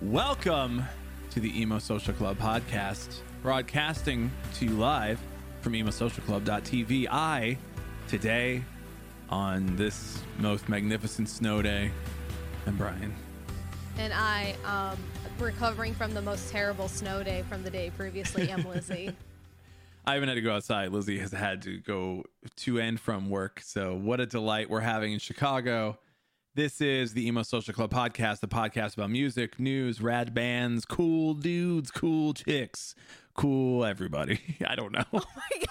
Welcome to the Emo Social Club podcast, broadcasting to you live from emosocialclub.tv. Today, on this most magnificent snow day, I'm Brian. And I, recovering from the most terrible snow day from the day previously, I'm Lizzie. I haven't had to go outside. Lizzie has had to go to and from work. So what a delight we're having in Chicago. This is the Emo Social Club podcast, the podcast about music, news, rad bands, cool dudes, cool chicks, cool everybody. I don't know. Oh my God.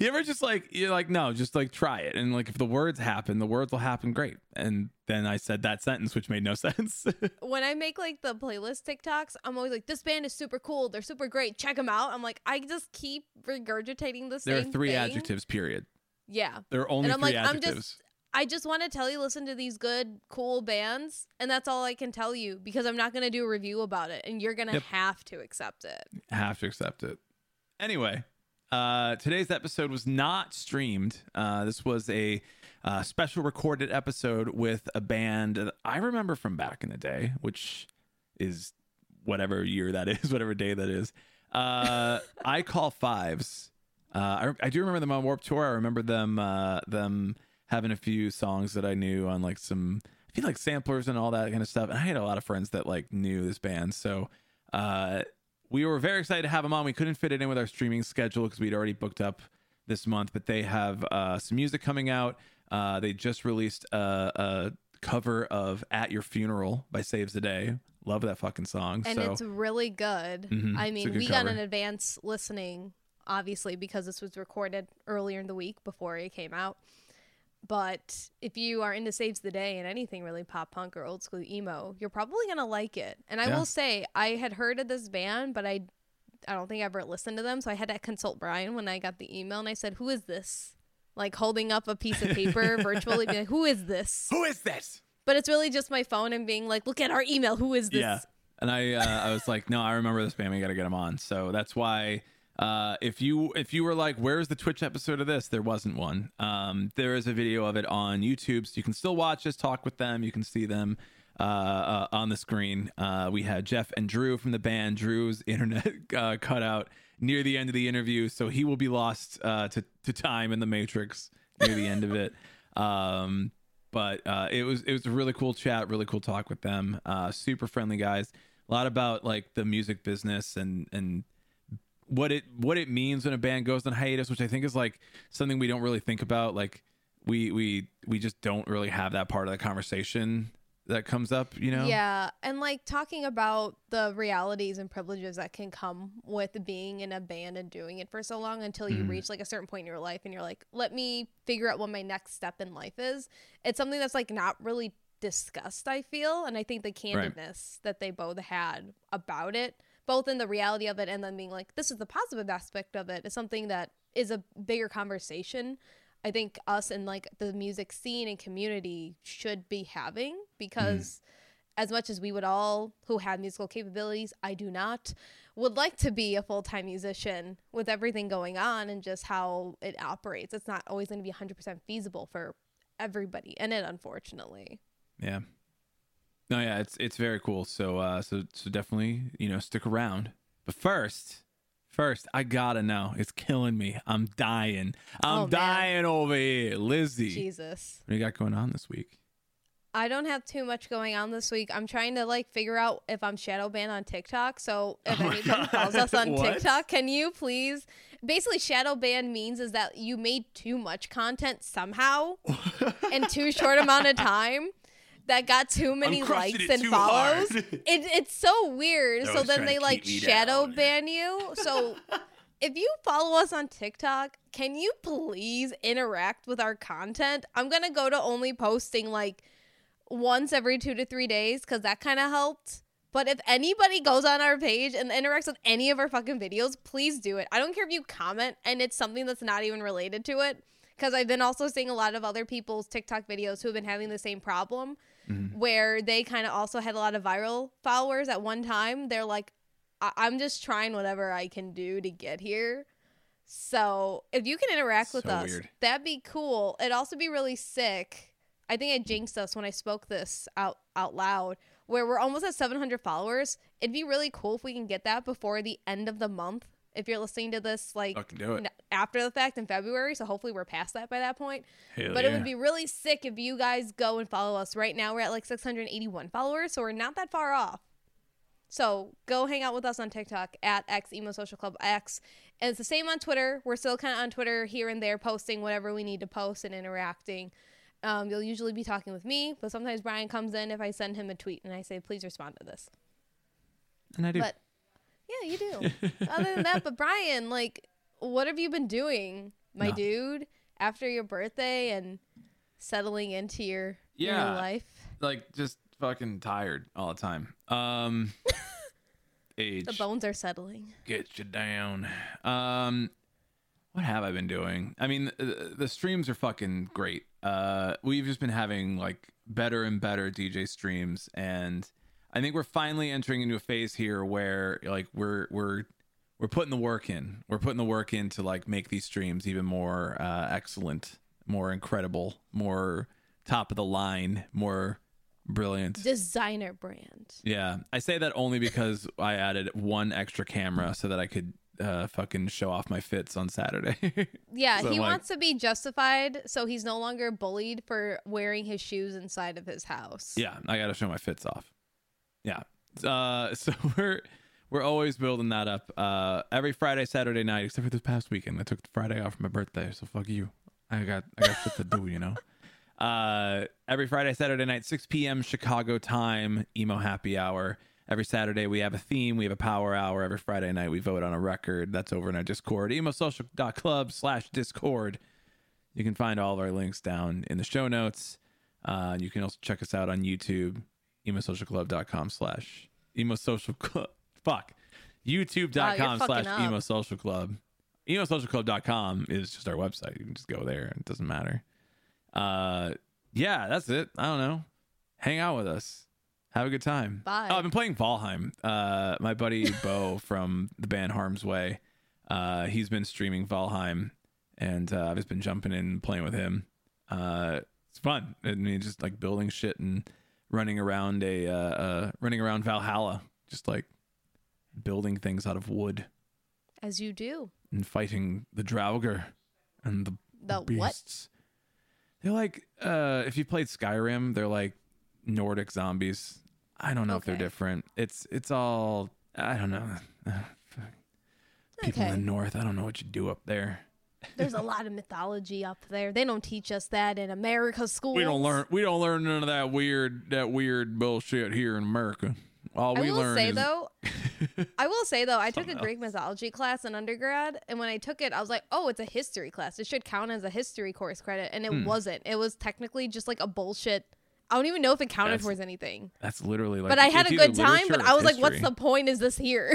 You ever just like, you're like, no, just like try it. And like, if the words happen, the words will happen. Great. And then I said that sentence, which made no sense. When I make like the playlist TikToks, I'm always like, this band is super cool. They're super great. Check them out. I'm like, I just keep regurgitating the same thing. There are three adjectives, period. Yeah. There are only three adjectives. I just want to tell you, listen to these good, cool bands, and that's all I can tell you because I'm not going to do a review about it, and you're going to have to accept it. Anyway, today's episode was not streamed. This was a special recorded episode with a band that I remember from back in the day, which is whatever year that is, whatever day that is. I Call Fives. I do remember them on Warped Tour. I remember them having a few songs that I knew on like some, I feel like samplers and all that kind of stuff. And I had a lot of friends that like knew this band. So we were very excited to have them on. We couldn't fit it in with our streaming schedule because we'd already booked up this month, but they have some music coming out. They just released a cover of At Your Funeral by Saves the Day. Love that fucking song. And so, it's really good. Mm-hmm, I mean, we got an advance listening, obviously, because this was recorded earlier in the week before it came out. But if you are into Saves the Day and anything really pop punk or old school emo, you're probably going to like it. And I will say, I had heard of this band, but I don't think I ever listened to them. So I had to consult Brian when I got the email and I said, who is this? Like holding up a piece of paper virtually being like, who is this? Who is this? But it's really just my phone and being like, look at our email. Who is this? Yeah. And I was like, no, I remember this band. We got to get them on. So that's why... if you were like, where's the Twitch episode of this? There wasn't one. There is a video of it on YouTube, so you can still watch us talk with them. You can see them on the screen. We had Jeff and Drew from the band. Drew's internet cut out near the end of the interview, so he will be lost to time in the Matrix near the end of it. But it was a really cool chat, really cool talk with them. Super friendly guys. A lot about like the music business and what it means when a band goes on hiatus, which I think is like something we don't really think about. Like we just don't really have that part of the conversation that comes up, you know? Yeah. And like talking about the realities and privileges that can come with being in a band and doing it for so long until you reach like a certain point in your life and you're like, let me figure out what my next step in life is. It's something that's like not really discussed, I feel. And I think the candidness that they both had about it, both in the reality of it and then being like, this is the positive aspect of it, is something that is a bigger conversation I think us and like the music scene and community should be having, because as much as we would all who have musical capabilities, I do not, would like to be a full-time musician with everything going on and just how it operates. It's not always going to be 100% feasible for everybody in it, unfortunately. Yeah. No, yeah, it's very cool. So so definitely, you know, stick around. But first, I gotta know. It's killing me. I'm dying. I'm dying over here, Lizzie. Jesus. What do you got going on this week? I don't have too much going on this week. I'm trying to like figure out if I'm shadow banned on TikTok. So if anybody follows us on TikTok, can you please? Basically, shadow ban means is that you made too much content somehow in too short amount of time. That got too many likes and follows. It's so weird. So then they like shadow ban you. So if you follow us on TikTok, can you please interact with our content? I'm going to go to only posting like once every 2 to 3 days because that kind of helped. But if anybody goes on our page and interacts with any of our fucking videos, please do it. I don't care if you comment and it's something that's not even related to it, because I've been also seeing a lot of other people's TikTok videos who have been having the same problem. mm-hmm. where they kind of also had a lot of viral followers at one time. They're like, I'm just trying whatever I can do to get here. So if you can interact with us, that'd be cool. It'd also be really sick. I think I jinxed us when I spoke this out loud, where we're almost at 700 followers. It'd be really cool if we can get that before the end of the month. If you're listening to this, like, after the fact in February, so hopefully we're past that by that point. But it would be really sick if you guys go and follow us. Right now, we're at, like, 681 followers, so we're not that far off. So go hang out with us on TikTok at @EmoSocialClubX. And it's the same on Twitter. We're still kind of on Twitter here and there, posting whatever we need to post and interacting. You'll usually be talking with me, but sometimes Brian comes in if I send him a tweet and I say, please respond to this. And I do. But yeah, you do. Other than that, but Brian, like, what have you been doing, my dude, after your birthday and settling into your new life? Like, just fucking tired all the time. Age. The bones are settling. Get you down. What have I been doing? I mean, the streams are fucking great. We've just been having, like, better and better DJ streams, and I think we're finally entering into a phase here where, like, we're putting the work in. We're putting the work in to, like, make these streams even more excellent, more incredible, more top of the line, more brilliant. Designer brand. Yeah. I say that only because I added one extra camera so that I could fucking show off my fits on Saturday. Yeah, so he wants to be justified, so he's no longer bullied for wearing his shoes inside of his house. Yeah, I gotta show my fits off. Yeah. So we're always building that up. Every Friday, Saturday night, except for this past weekend. I took Friday off for my birthday, so fuck you. I got shit to do, you know. Every Friday, Saturday night, 6 p.m. Chicago time, Emo Happy Hour. Every Saturday we have a theme, we have a power hour. Every Friday night we vote on a record. That's over in our Discord, emosocial.club/Discord. You can find all of our links down in the show notes. You can also check us out on YouTube, emosocialclub.com/emosocialclub. Fuck. YouTube.com/emosocialclub. Emosocialclub.com is just our website. You can just go there. It doesn't matter. Yeah, that's it. I don't know. Hang out with us. Have a good time. Bye. Oh, I've been playing Valheim. My buddy Bo from the band Harm's Way, he's been streaming Valheim, and I've just been jumping in and playing with him. It's fun. I mean, just like building shit and running around Valhalla, just like building things out of wood. As you do. And fighting the Draugr and the beasts. What? They're like, if you played Skyrim, they're like Nordic zombies. I don't know if they're different. It's all, I don't know. People in the north, I don't know what you do up there. There's a lot of mythology up there. They don't teach us that in America schools. We don't learn none of that weird bullshit here in America. I will say though, I took a Greek mythology class in undergrad, and when I took it, I was like, oh, it's a history class. It should count as a history course credit, and it wasn't. It was technically just like a bullshit. I don't even know if it counted towards anything. That's literally like, but I had a good time, but I was like, what's the point? Is this here?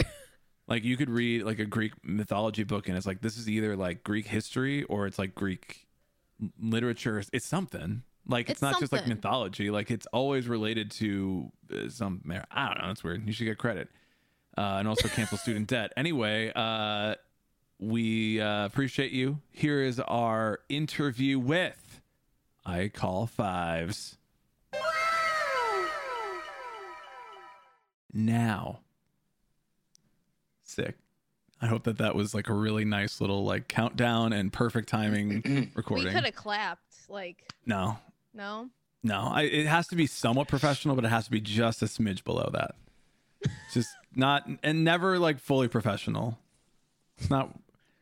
Like, you could read like a Greek mythology book, and it's like, this is either like Greek history or it's like Greek literature. It's something. Like, it's not something. Just like mythology. Like, it's always related to some, I don't know. It's weird. You should get credit. And also cancel student debt. Anyway, we appreciate you. Here is our interview with I Call Fives. Now. Sick. I hope that was like a really nice little like countdown and perfect timing recording. We could have clapped. Like, no. It has to be somewhat professional, but it has to be just a smidge below that. Just not, and never like fully professional. It's not.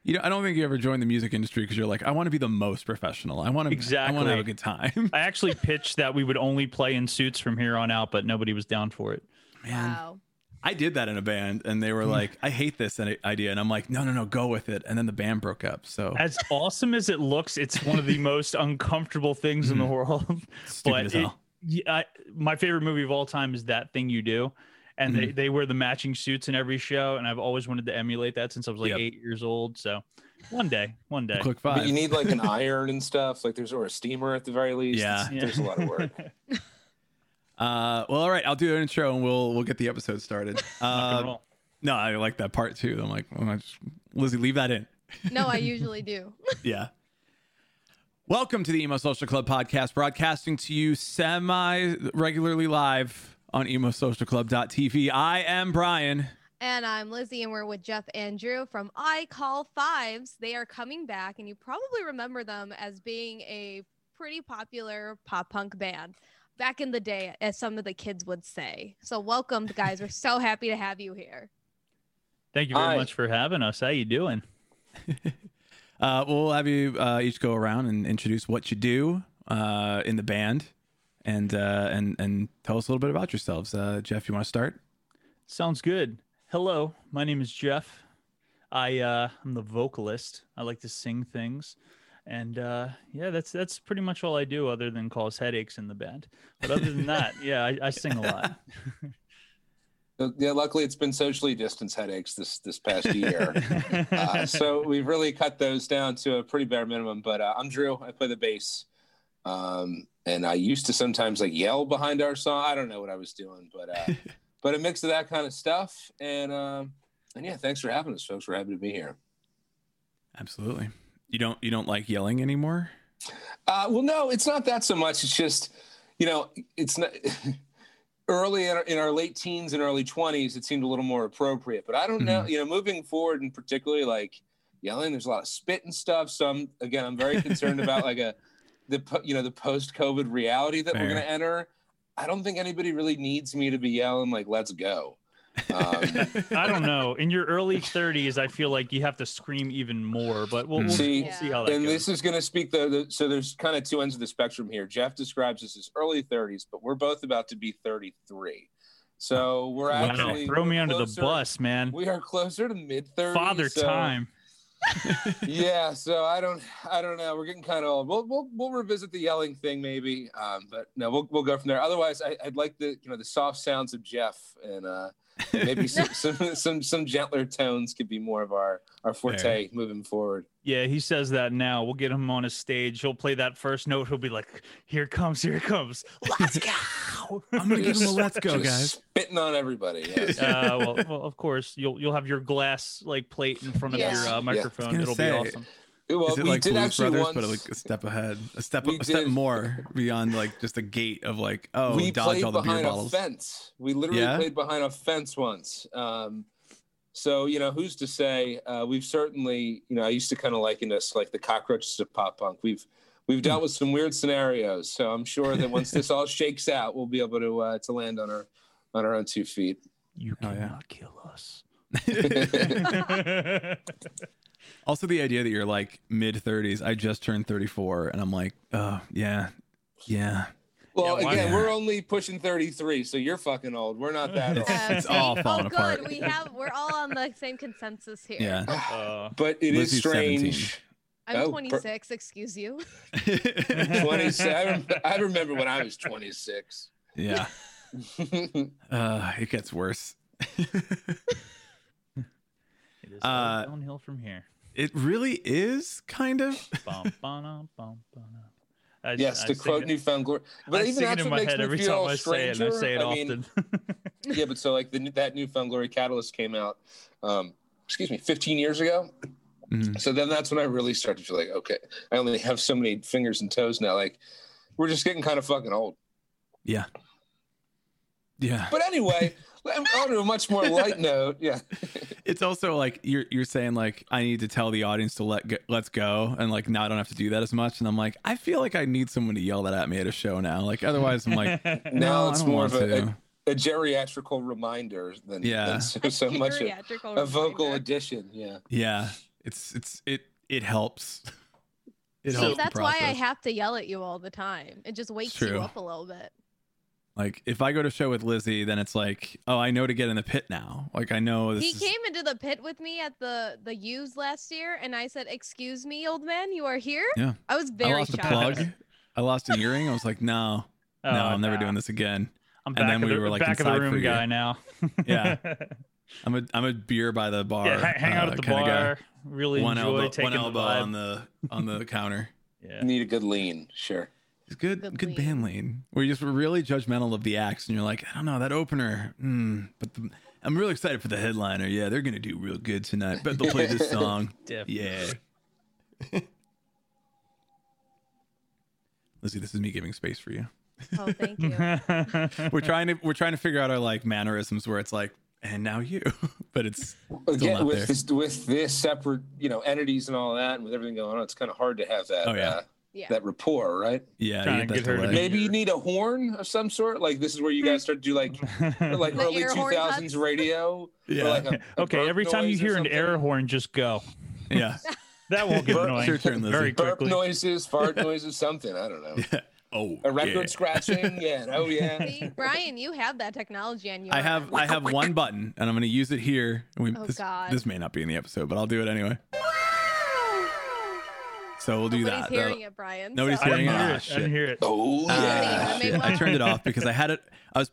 You know, I don't think you ever joined the music industry because you're like, I want to be the most professional. I want to have a good time. I actually pitched that we would only play in suits from here on out, but nobody was down for it. Man. Wow. I did that in a band, and they were like, I hate this idea. And I'm like, no, go with it. And then the band broke up. So as awesome as it looks, it's one of the most uncomfortable things in the world. But my favorite movie of all time is That Thing You Do. And they wear the matching suits in every show. And I've always wanted to emulate that since I was like 8 years old. So one day. Quick five. But you need like an iron and stuff. Like or a steamer at the very least. Yeah. There's a lot of work. Well, all right, I'll do an intro and we'll get the episode started. No, I like that part too. I'm like, well, Lizzie, leave that in. No, I usually do. Yeah. Welcome to the Emo Social Club podcast, broadcasting to you semi-regularly live on emosocialclub.tv. I am Brian. And I'm Lizzie, and we're with Jeff and Drew from I Call Fives. They are coming back, and you probably remember them as being a pretty popular pop punk band back in the day, as some of the kids would say. So welcome, guys. We're so happy to have you here. Thank you very much for having us. How you doing? We'll have you each go around and introduce what you do in the band, and tell us a little bit about yourselves. Jeff, you want to start? Sounds good. Hello, my name is Jeff. I'm the vocalist. I like to sing things, and yeah, that's pretty much all I do, other than cause headaches in the band. But other than that, yeah, I sing a lot. Yeah, luckily it's been socially distanced headaches this past year. So we've really cut those down to a pretty bare minimum. But I'm Drew. I play the bass. And I used to sometimes like yell behind our song. I don't know what I was doing, but a mix of that kind of stuff. And yeah, thanks for having us, folks. We're happy to be here. Absolutely. You don't like yelling anymore? Well, no, it's not that so much. It's just, it's not... Early in our late teens and early 20s, it seemed a little more appropriate. But I don't know, moving forward, and particularly like yelling, there's a lot of spit and stuff. So I'm very concerned about like the post-COVID reality that we're going to enter. I don't think anybody really needs me to be yelling like, let's go. I don't know. In your early 30s, I feel like you have to scream even more. But we'll see how that goes. And this is going to speak, so there's kind of two ends of the spectrum here. Jeff describes us as early 30s, but we're both about to be 33. So we're actually... Throw me under the bus, man. We are closer to mid-30s. Father time. Yeah, so I don't know. We're getting kind of old. We'll revisit the yelling thing maybe, but no, we'll go from there. Otherwise, I'd like the the soft sounds of Jeff, and maybe some gentler tones could be more of our forte moving forward. Yeah, he says that now. We'll get him on a stage. He'll play that first note. He'll be like, here comes. Let's go. I'm going to give him a let's go, guys. Spitting on everybody. Yes. Well, of course, you'll have your glass like plate in front of your microphone. Yeah. It'll be awesome. Well, is it like Blues Brothers, but like a step more beyond like just a gate of like, we dodge all the beer bottles. We literally played behind a fence once. So, who's to say? We've certainly, I used to kind of liken us like the cockroaches of pop punk. We've dealt with some weird scenarios. So I'm sure that once this all shakes out, we'll be able to land on our own 2 feet. You cannot kill us. Also, the idea that you're like mid 30s. I just turned 34, and I'm like, oh yeah. Well, again, we're only pushing 33, so you're fucking old. We're not that old. It's all falling apart. Good. We're all on the same consensus here. Yeah, but it is strange. 17. I'm 26. Excuse you. 26. I remember when I was 26. Yeah. It gets worse. It is downhill from here. It really is, kind of. Yes, to quote New Found Glory. But I even that's what makes me feel stranger. I say it often. Yeah, but so like that New Found Glory Catalyst came out, 15 years ago. Mm-hmm. So then that's when I really started to feel like, okay, I only have so many fingers and toes now. Like, we're just getting kind of fucking old. Yeah. Yeah. But anyway... on to a much more light note. Yeah. It's also like you're saying like I need to tell the audience to let's go, and like now I don't have to do that as much, and I'm like I feel like I need someone to yell that at me at a show now, like otherwise I'm like now it's more of a geriatrical reminder than so much a vocal addition. Yeah it helps. So that's why I have to yell at you all the time. It just wakes you up a little bit. Like, if I go to show with Lizzie, then it's like, oh, I know to get in the pit now. Like, I know this. He came into the pit with me at the Used last year, and I said, excuse me, old man, you are here? Yeah. I was very shocked. I lost a plug. I lost an earring. I was like, no, I'm never doing this again. I'm back, and then we were like, back of the room guy now. Yeah. I'm a beer by the bar. Yeah, hang out at the bar. Really enjoy taking the vibe. One elbow on the counter. Yeah. Need a good lean, sure. It's good band lead. Where you just were really judgmental of the acts, and you're like, I don't know, that opener. But I'm really excited for the headliner. Yeah, they're gonna do real good tonight. Bet they'll play this song. Definitely. Yeah. Lizzie, this is me giving space for you. Oh, thank you. We're trying to figure out our like mannerisms where it's like, and now you, but it's still again not with there. With this separate, entities and all that, and with everything going on, it's kind of hard to have that. Oh, yeah. That rapport, right? Yeah, you get her to maybe you need a horn of some sort. Like this is where you guys start to do like early 2000s radio. Yeah. Like a okay. Every time you hear an air horn, just go. Yeah. That won't get annoying. Your turn, very quickly. Burp noises, fart noises, something. I don't know. Yeah. Oh, a record scratching. Yeah. Oh yeah. See, Brian, you have that technology on you. I have one button, and I'm going to use it here. This may not be in the episode, but I'll do it anyway. So we'll do that. Nobody's hearing it, Brian. Nobody's hearing it. I didn't hear it. Oh, yeah. I turned it off because I had it.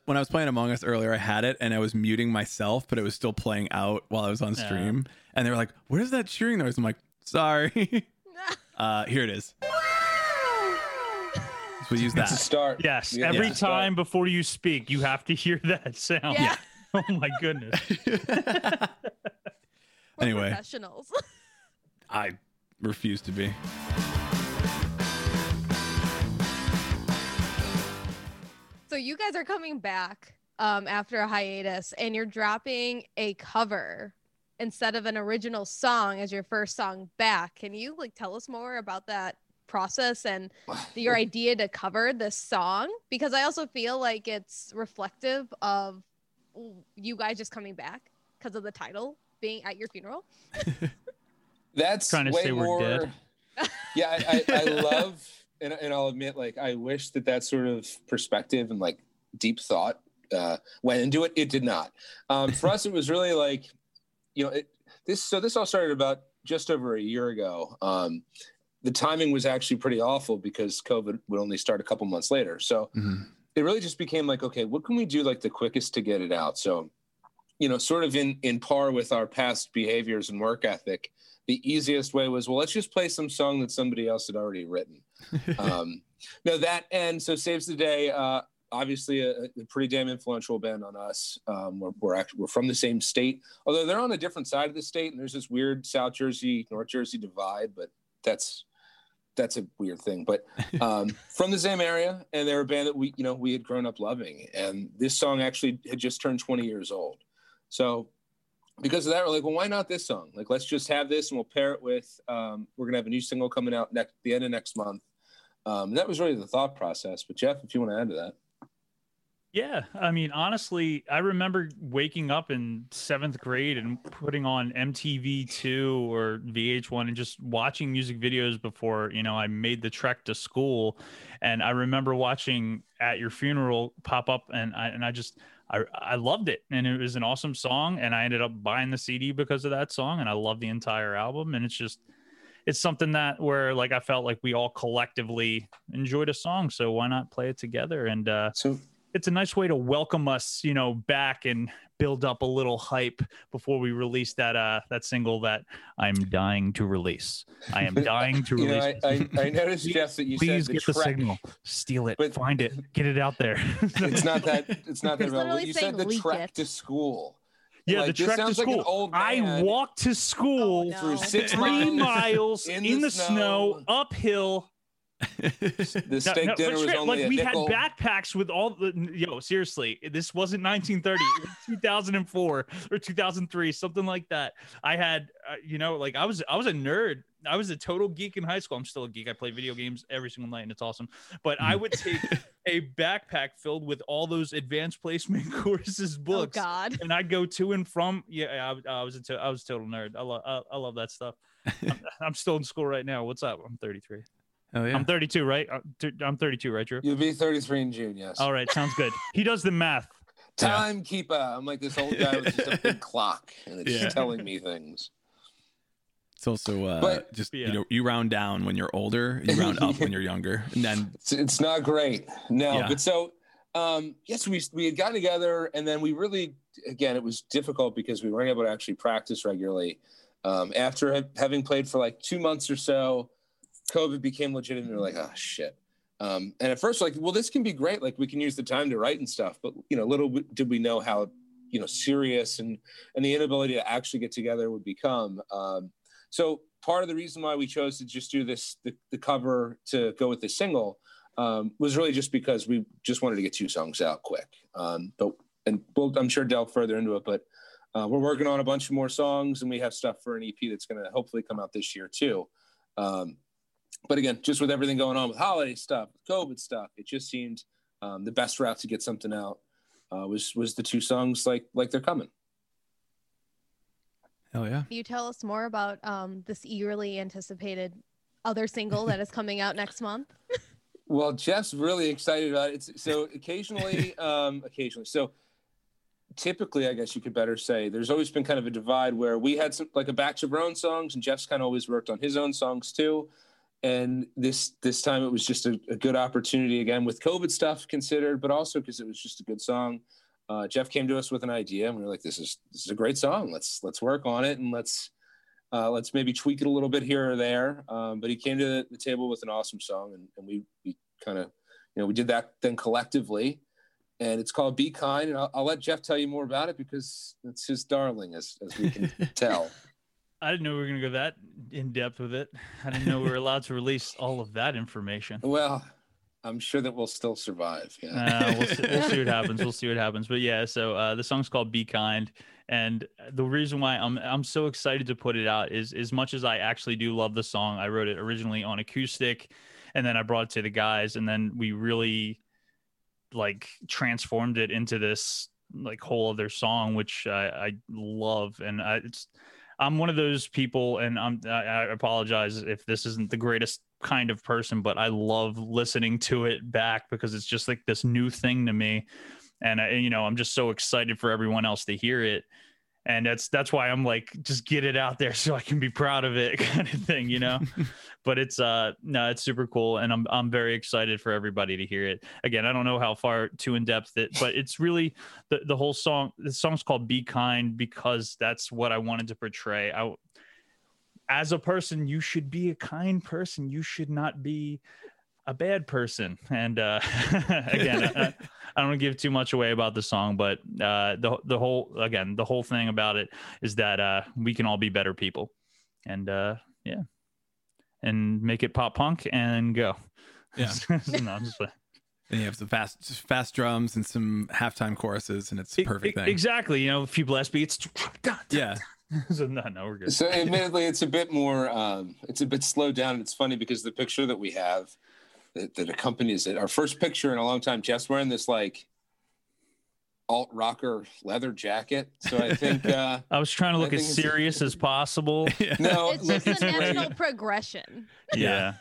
When I was playing Among Us earlier, I had it and I was muting myself, but it was still playing out while I was on stream. And they were like, "Where's that cheering noise?" I'm like, "Sorry." Here it is. So we use that. It's a start. Yes. Yeah. Every time before you speak, you have to hear that sound. Yeah. Oh my goodness. Anyway. Professionals. I refuse to be. So you guys are coming back after a hiatus, and you're dropping a cover instead of an original song as your first song back. Can you tell us more about that process and your idea to cover this song? Because I also feel like it's reflective of you guys just coming back because of the title being At Your Funeral. That's trying to say more, we're dead. Yeah, I love, and I'll admit, I wish that sort of perspective and deep thought went into it. It did not. For us, it was really this all started about just over a year ago. The timing was actually pretty awful because COVID would only start a couple months later. So it really just became okay, what can we do the quickest to get it out? So, sort of in par with our past behaviors and work ethic, the easiest way was, let's just play some song that somebody else had already written. So Saves the Day, obviously a pretty damn influential band on us. We're from the same state, although they're on a different side of the state, and there's this weird South Jersey, North Jersey divide, but that's a weird thing. But from the same area, and they're a band that we had grown up loving. And this song actually had just turned 20 years old. So because of that, we're why not this song? Let's just have this, and we'll pair it with, we're going to have a new single coming out the end of next month. That was really the thought process. But Jeff, if you want to add to that. Yeah. I mean, honestly, I remember waking up in 7th grade and putting on MTV2 or VH1 and just watching music videos before, I made the trek to school. And I remember watching At Your Funeral pop up, and I loved it, and it was an awesome song, and I ended up buying the CD because of that song, and I love the entire album. And it's something that where I felt like we all collectively enjoyed a song, so why not play it together? And it's a nice way to welcome us, back and build up a little hype before we release that single that I'm dying to release. I am dying to release. I noticed, Jeff, that you please said the signal, steal it, but find it, get it out there. It's not that. It's not that. You said the trek to school. Yeah, the trek to school. An old man. I walked to school through 3 miles in the snow, uphill. The steak dinner was only we nickel. Had backpacks with all the seriously, this wasn't 1930. It was 2004 or 2003, something like that. I had I was a nerd. I was a total geek in high school. I'm still a geek. I play video games every single night, and it's awesome. But I would take a backpack filled with all those advanced placement courses books. Oh God! And I'd go to and from. Yeah, I was a total nerd. I love that stuff. I'm still in school right now. What's up? I'm 33. Oh, yeah. I'm 32, right? I'm 32, right, Drew? You'll be 33 in June, yes. All right, sounds good. He does the math. Timekeeper. Yeah. I'm like this old guy with just a big clock, and it's telling me things. It's also you round down when you're older, you round up when you're younger, and then it's not great. No, but so we had gotten together, and then we really, again, it was difficult because we weren't able to actually practice regularly. After having played for 2 months or so, COVID became legitimate. We're like, oh shit. And at first, like, well, this can be great. Like, we can use the time to write and stuff. But, you know, little did we know how, you know, serious and the inability to actually get together would become. So part of the reason why we chose to just do this, the cover to go with the single, was really just because we just wanted to get two songs out quick. But I'm sure delve further into it, but we're working on a bunch of more songs, and we have stuff for an EP that's going to hopefully come out this year too. But again, just with everything going on with holiday stuff, COVID stuff, it just seemed the best route to get something out was the two songs like they're coming. Hell yeah. Can you tell us more about this eagerly anticipated other single that is coming out next month? Well, Jeff's really excited about it. So occasionally. So typically, I guess you could better say, there's always been kind of a divide where we had some, like, a batch of our own songs, and Jeff's kind of always worked on his own songs too. And this time it was just a good opportunity, again, with COVID stuff considered, but also because it was just a good song. Jeff came to us with an idea, and we were like, this is a great song. Let's work on it, and let's maybe tweak it a little bit here or there. But he came to the table with an awesome song, and we kind of, you know, we did that then collectively, and it's called Be Kind. And I'll let Jeff tell you more about it, because it's his darling, as we can tell. I didn't know we were going to go that in depth with it. I didn't know we were allowed to release all of that information. Well, I'm sure that we'll still survive. Yeah. We'll see what happens. But yeah, so the song's called Be Kind. And the reason why I'm so excited to put it out is, as much as I actually do love the song, I wrote it originally on acoustic, and then I brought it to the guys, and then we really like transformed it into this like whole other song, which I love. And I'm one of those people, and I apologize if this isn't the greatest kind of person, but I love listening to it back, because it's just like this new thing to me. And I'm just so excited for everyone else to hear it. And that's why I'm like, just get it out there so I can be proud of it, kind of thing, you know. But it's super cool, and I'm very excited for everybody to hear it. Again, I don't know how far too in depth it, but it's really the whole song. The song's called Be Kind because that's what I wanted to portray. As a person, you should be a kind person. You should not be a bad person. And again, I don't give too much away about the song, but the whole thing about it is that we can all be better people, and yeah, and make it pop punk and go. Yeah. No, I'm just playing. And you have some fast drums and some halftime choruses, and it's the perfect thing. Exactly. You know, a few blast beats. Yeah. So no, we're good. So admittedly, it's a bit more, it's a bit slowed down. It's funny because the picture that we have that accompanies it, our first picture in a long time, Jeff's wearing this like alt rocker leather jacket. So I think I was trying to look as serious as possible. Yeah. No, it's just the natural progression. Yeah.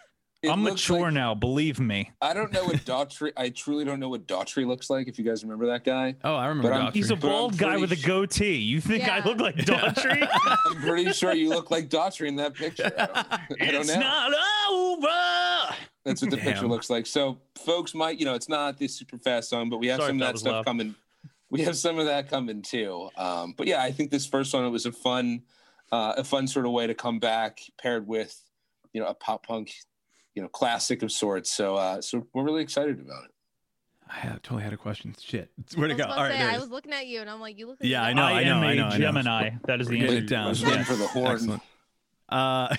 I'm mature now, believe me. I don't know what Daughtry. I truly don't know what Daughtry looks like. If you guys remember that guy. Oh, I remember Daughtry. He's a bald guy with a goatee. You think I look like Daughtry? I'm pretty sure you look like Daughtry in that picture. I don't know. It's not over. That's what the picture looks like. So, folks might, it's not this super fast song, but we have some of that stuff coming. We have some of that coming too. But yeah, I think this first one, it was a fun sort of way to come back, paired with, a pop punk. Classic of sorts. So, so we're really excited about it. I totally had a question. Shit, where'd it go? All right, I was looking at you, and I'm like, you look. Like yeah, I know. Gemini. That is the answer. Down. I was waiting for the horn. Excellent.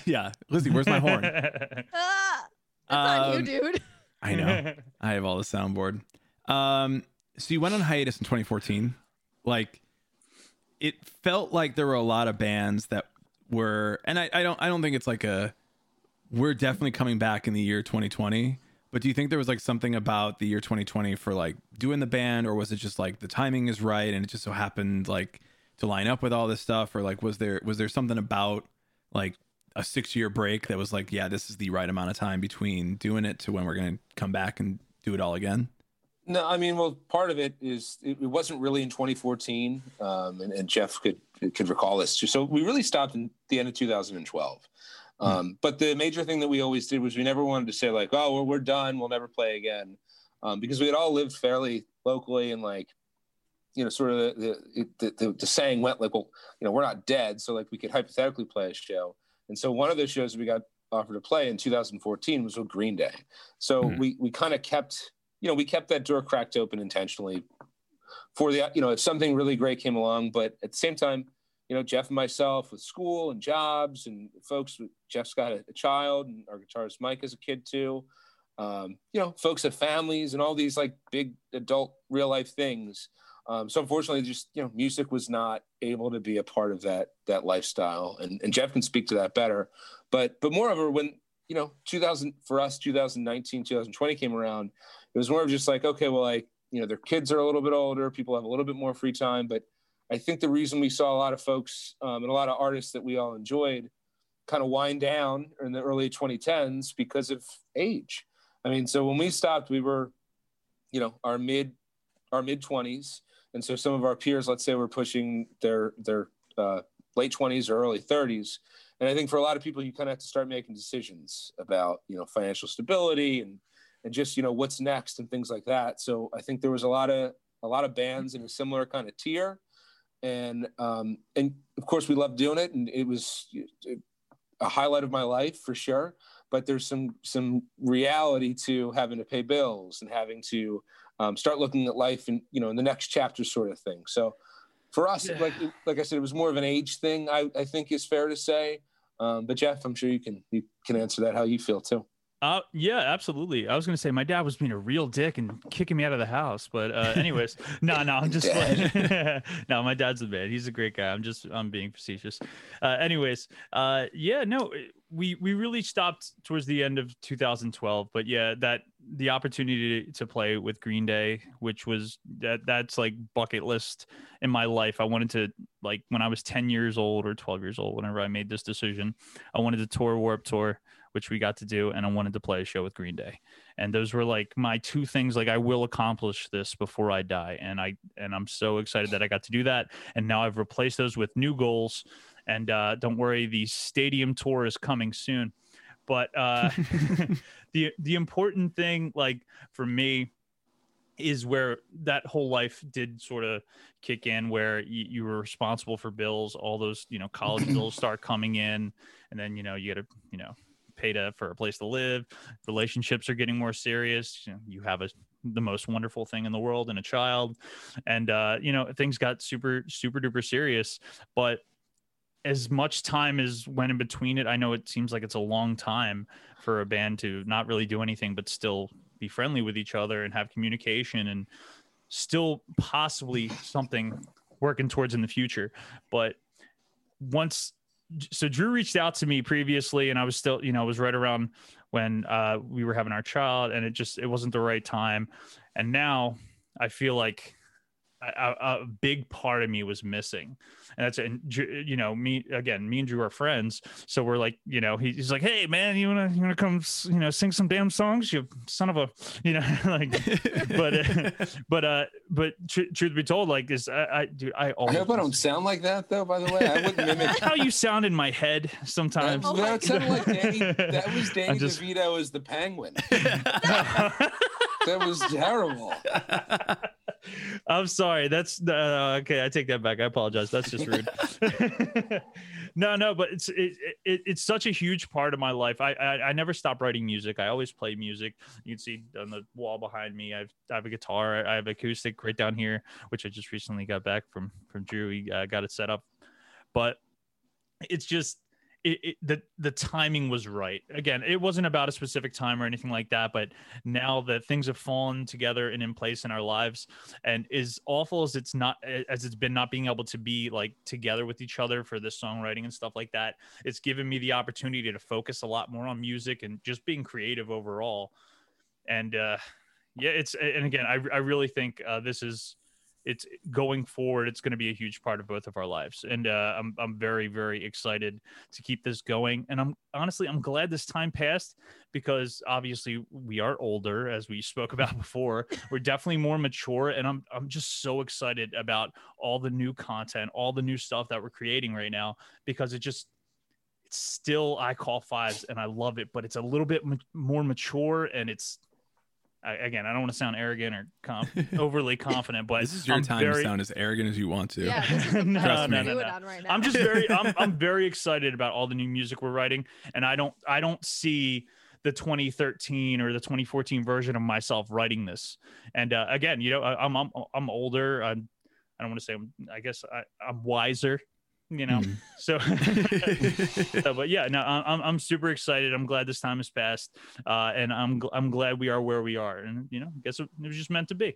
Yeah, Lizzie, where's my horn? That's on you, dude. I know. I have all the soundboard. So you went on hiatus in 2014. Like, it felt like there were a lot of bands that were, and I don't think it's like a. We're definitely coming back in the year 2020, but do you think there was like something about the year 2020 for like doing the band, or was it just like the timing is right and it just so happened like to line up with all this stuff? Or like, was there something about like a 6-year break that was like, yeah, this is the right amount of time between doing it to when we're going to come back and do it all again? No, I mean, well, part of it is it wasn't really in 2014, and Jeff could recall this too. So we really stopped in the end of 2012. But the major thing that we always did was we never wanted to say like, oh, we're done. We'll never play again. Because we had all lived fairly locally, and like, sort of the saying went like, well, we're not dead. So like we could hypothetically play a show. And so one of those shows we got offered to play in 2014 was with Green Day. So we kind of kept, we kept that door cracked open intentionally for the, if something really great came along. But at the same time, Jeff and myself with school and jobs and folks, Jeff's got a child and our guitarist Mike is a kid too. Folks have families and all these like big adult real life things. So unfortunately, just, music was not able to be a part of that lifestyle. And Jeff can speak to that better. But moreover, when, 2019, 2020 came around, it was more of just like, okay, well, their kids are a little bit older. People have a little bit more free time. But I think the reason we saw a lot of folks and a lot of artists that we all enjoyed kind of wind down in the early 2010s because of age. I mean, so when we stopped, we were, our mid 20s. And so some of our peers, let's say, were pushing their late 20s or early 30s. And I think for a lot of people, you kind of have to start making decisions about, financial stability and just, what's next and things like that. So I think there was a lot of bands in a similar kind of tier. And of course, we loved doing it. And it was a highlight of my life for sure. But there's some reality to having to pay bills and having to start looking at life and in the next chapter sort of thing. So for us, yeah. like I said, it was more of an age thing, I think is fair to say. But Jeff, I'm sure you can answer that how you feel too. Yeah, absolutely. I was going to say my dad was being a real dick and kicking me out of the house, but anyways, no, I'm just no, my dad's the man. He's a great guy. I'm being facetious. We really stopped towards the end of 2012, but yeah, that the opportunity to play with Green Day, which was that's like bucket list in my life. I wanted to, like, when I was 10 years old or 12 years old, whenever I made this decision, I wanted to tour Warped Tour, which we got to do, and I wanted to play a show with Green Day. And those were like my two things, like I will accomplish this before I die. And I'm so excited that I got to do that. And now I've replaced those with new goals. And don't worry, the stadium tour is coming soon. But the important thing, like for me, is where that whole life did sort of kick in, where you were responsible for bills, all those, college bills start coming in, and then, you got to, pay for a place to live. Relationships are getting more serious. You have the most wonderful thing in the world and a child, and things got super, super duper serious. But as much time as went in between it, I know it seems like it's a long time for a band to not really do anything, but still be friendly with each other and have communication and still possibly something working towards in the future. But so Drew reached out to me previously, and I was still, it was right around when we were having our child, and it wasn't the right time. And now I feel like a big part of me was missing, and that's, and me and Drew are friends, so we're like, he's like, hey man, you wanna come, sing some damn songs, you son of a, like, but truth be told, like this, I hope I don't sound like that though. By the way, I wouldn't mimic how you sound in my head sometimes. That sounded like that was Danny DeVito as the Penguin. That was terrible. I'm sorry. That's okay. I take that back. I apologize. That's just rude. No, but it's such a huge part of my life. I never stop writing music. I always play music. You can see on the wall behind me, I have a guitar. I have acoustic right down here, which I just recently got back from Drew. He got it set up, but it's just the timing was right. Again, it wasn't about a specific time or anything like that, but now that things have fallen together and in place in our lives, and as awful as it's been not being able to be like together with each other for this songwriting and stuff like that, it's given me the opportunity to focus a lot more on music and just being creative overall. And I really think it's going forward. It's going to be a huge part of both of our lives. And I'm very, very excited to keep this going. And I'm glad this time passed, because obviously we are older, as we spoke about before. We're definitely more mature. And I'm just so excited about all the new content, all the new stuff that we're creating right now, because it's still I Call Fives and I love it, but it's a little bit more mature, and it's again, I don't want to sound arrogant or overly confident, but this is your time to sound as arrogant as you want to. Yeah, this is no. Right now. I'm just very, I'm very excited about all the new music we're writing, and I don't see the 2013 or the 2014 version of myself writing this. And again, you know, I'm older. I don't want to say I'm wiser. You know, so, but yeah, no, I'm super excited. I'm glad this time has passed, and I'm glad we are where we are. And you know, I guess it was just meant to be.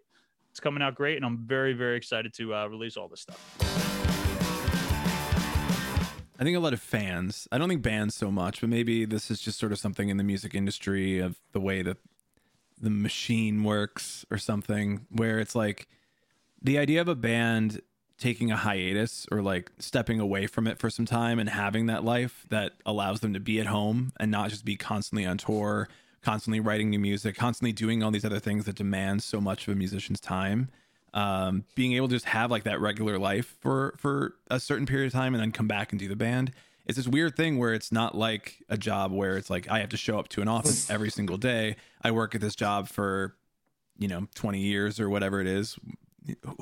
It's coming out great, and I'm very, very excited to release all this stuff. I think a lot of fans, I don't think bands so much, but maybe this is just sort of something in the music industry of the way that the machine works or something, where it's like the idea of a band taking a hiatus or like stepping away from it for some time and having that life that allows them to be at home and not just be constantly on tour, constantly writing new music, constantly doing all these other things that demand so much of a musician's time. Being able to just have like that regular life for a certain period of time and then come back and do the band. It's this weird thing where it's not like a job where it's like, I have to show up to an office every single day. I work at this job for, you know, 20 years or whatever it is.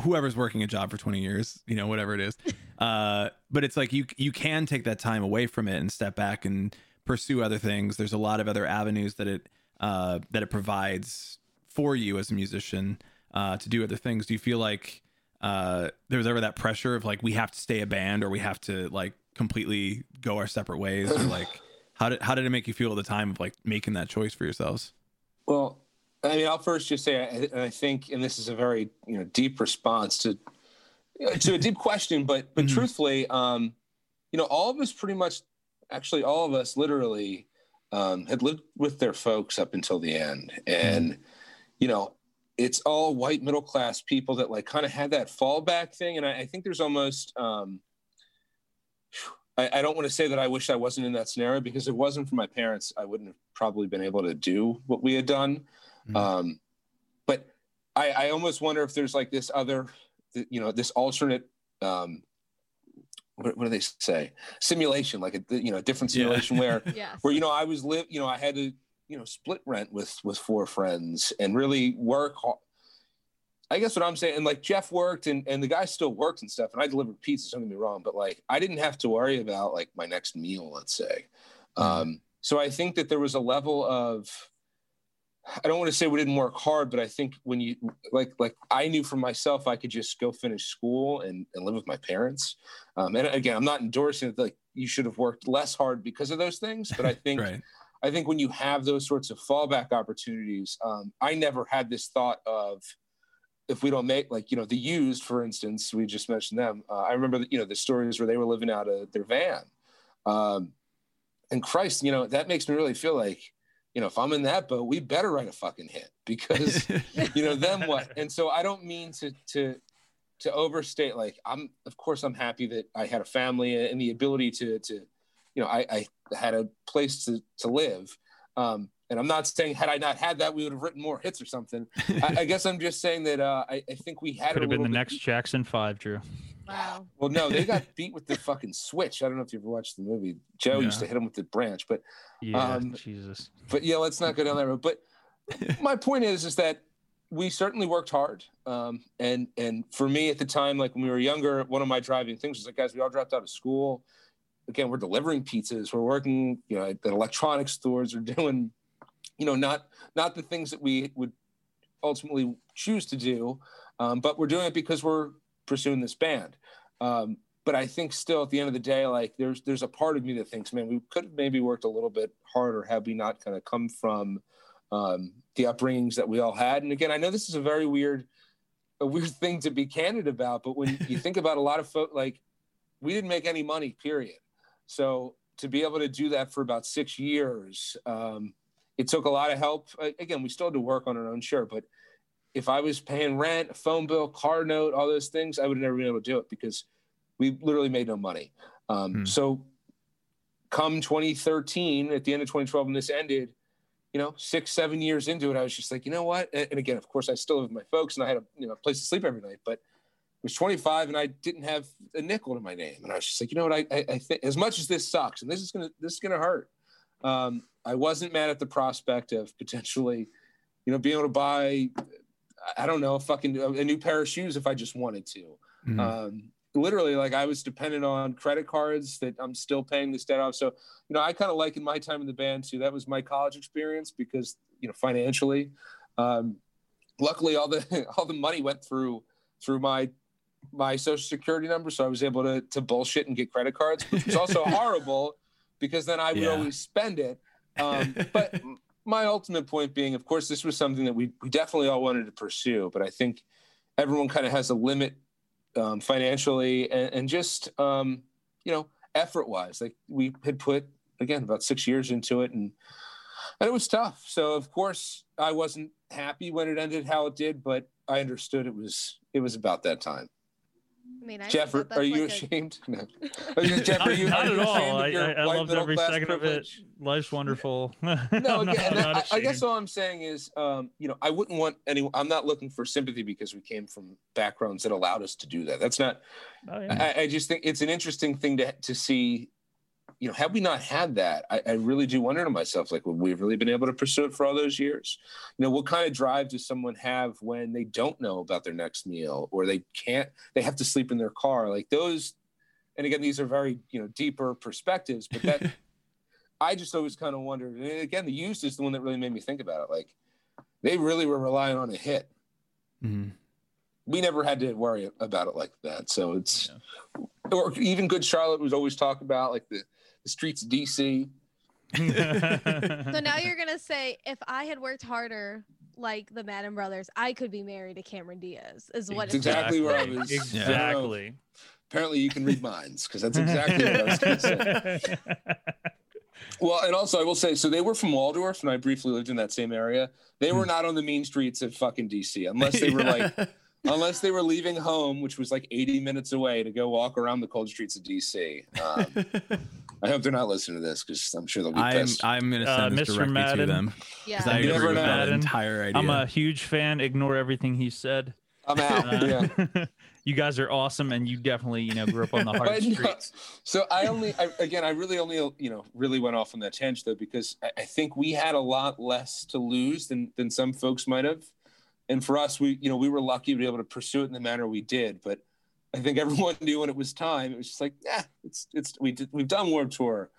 Whoever's working a job for 20 years, you know, whatever it is. But it's like you can take that time away from it and step back and pursue other things. There's a lot of other avenues that it provides for you as a musician to do other things. Do you feel like there was ever that pressure of like, we have to stay a band or we have to like completely go our separate ways? Or like, how did it make you feel at the time of like making that choice for yourselves? Well, I mean, I'll first just say, I think, and this is a very, you know, deep response to a deep question, but mm-hmm. truthfully, you know, all of us pretty much, actually all of us literally had lived with their folks up until the end. And, mm-hmm. you know, it's all white middle-class people that like kind of had that fallback thing. And I think there's almost, I don't want to say that I wish I wasn't in that scenario, because if it wasn't for my parents, I wouldn't have probably been able to do what we had done. Mm-hmm. But I almost wonder if there's like this other, you know, this alternate, what do they say? Simulation, like a, you know, a different simulation where, you know, I was you know, I had to, you know, split rent with four friends and really work. I guess what I'm saying, and like Jeff worked and the guy still worked and stuff, and I delivered pizza, don't get me wrong, but like, I didn't have to worry about like my next meal, let's say. Mm-hmm. So I think that there was a level of, I don't want to say we didn't work hard, but I think when you like I knew for myself, I could just go finish school and live with my parents. And again, I'm not endorsing that like you should have worked less hard because of those things, but I think right. I think when you have those sorts of fallback opportunities, I never had this thought of if we don't make, like, you know, The Used, for instance, we just mentioned them. I remember you know the stories where they were living out of their van, and Christ, you know, that makes me really feel like, you know, if I'm in that boat, we better write a fucking hit because, you know, then what? And so I don't mean to overstate, like, of course I'm happy that I had a family and the ability to you know, I had a place to live. And I'm not saying had I not had that, we would have written more hits or something. I guess I'm just saying that I think we had. Could have been the next Jackson Five, Drew. Wow. Well, no, they got beat with the fucking switch. I don't know if you've watched the movie. Joe used to hit him with the branch, but Jesus. But yeah, let's not go down that road. But my point is that we certainly worked hard. And for me at the time, like when we were younger, one of my driving things was like, guys, we all dropped out of school. Again, we're delivering pizzas. We're working, you know, at electronic stores. We're doing, you know, not the things that we would ultimately choose to do, but we're doing it because we're pursuing this band. But I think still at the end of the day, like there's a part of me that thinks, man, we could have maybe worked a little bit harder had we not kind of come from the upbringings that we all had. And again, I know this is a weird thing to be candid about, but when you think about a lot of folks, like we didn't make any money, period. So to be able to do that for about 6 years, it took a lot of help. Again, we still had to work on our own, sure, but if I was paying rent, a phone bill, car note, all those things, I would have never been able to do it because we literally made no money. So come 2013, at the end of 2012, when this ended, you know, 6-7 years into it, I was just like, you know what? And again, of course, I still live with my folks and I had a, you know, place to sleep every night, but I was 25 and I didn't have a nickel to my name. And I was just like, you know what? I think as much as this sucks and this is gonna hurt, I wasn't mad at the prospect of potentially you know, being able to buy, I don't know, fucking a new pair of shoes if I just wanted to. Mm-hmm. Literally, like, I was dependent on credit cards that I'm still paying this debt off. So, you know, I kind of liken my time in the band too. That was my college experience because, you know, financially, luckily all the money went through my social security number. So I was able to bullshit and get credit cards, which was also horrible because then I would always spend it. But my ultimate point being, of course, this was something that we definitely all wanted to pursue, but I think everyone kind of has a limit financially and just, you know, effort wise, like we had put, again, about 6 years into it and it was tough. So of course I wasn't happy when it ended how it did, but I understood it was about that time. I mean, Jeff, are you ashamed? No. Not at all. I loved every second of it. Life's wonderful. No, I guess all I'm saying is, you know, I wouldn't want anyone. I'm not looking for sympathy because we came from backgrounds that allowed us to do that. That's not. Oh, yeah. I just think it's an interesting thing to see. You know, had we not had that, I really do wonder to myself, like, would we have really been able to pursue it for all those years? You know, what kind of drive does someone have when they don't know about their next meal or they have to sleep in their car? Like those, and again, these are very, you know, deeper perspectives, but that I just always kind of wondered. And again, The Used is the one that really made me think about it. Like they really were relying on a hit. Mm-hmm. We never had to worry about it like that. So it's, or even Good Charlotte was always talk about like the streets of DC. So now you're going to say, if I had worked harder, like the Madden Brothers, I could be married to Cameron Diaz is what it's exactly where I was. Exactly. You know, apparently you can read minds because that's exactly what I was going to say. Well, and also I will say, so they were from Waldorf and I briefly lived in that same area. They were not on the mean streets of fucking DC unless they were unless they were leaving home, which was like 80 minutes away to go walk around the cold streets of DC. I hope they're not listening to this because I'm sure they'll be pissed. I'm going to send this Mr. directly Madden. To them. Yeah. I agree with that entire idea. I'm a huge fan. Ignore everything he said. I'm out. Yeah. You guys are awesome, and you definitely, you know, grew up on the hard streets. So I really went off on that tangent, though, because I think we had a lot less to lose than some folks might have. And for us, we were lucky to be able to pursue it in the manner we did. But I think everyone knew when it was time. It was just like, we've done Warped Tour.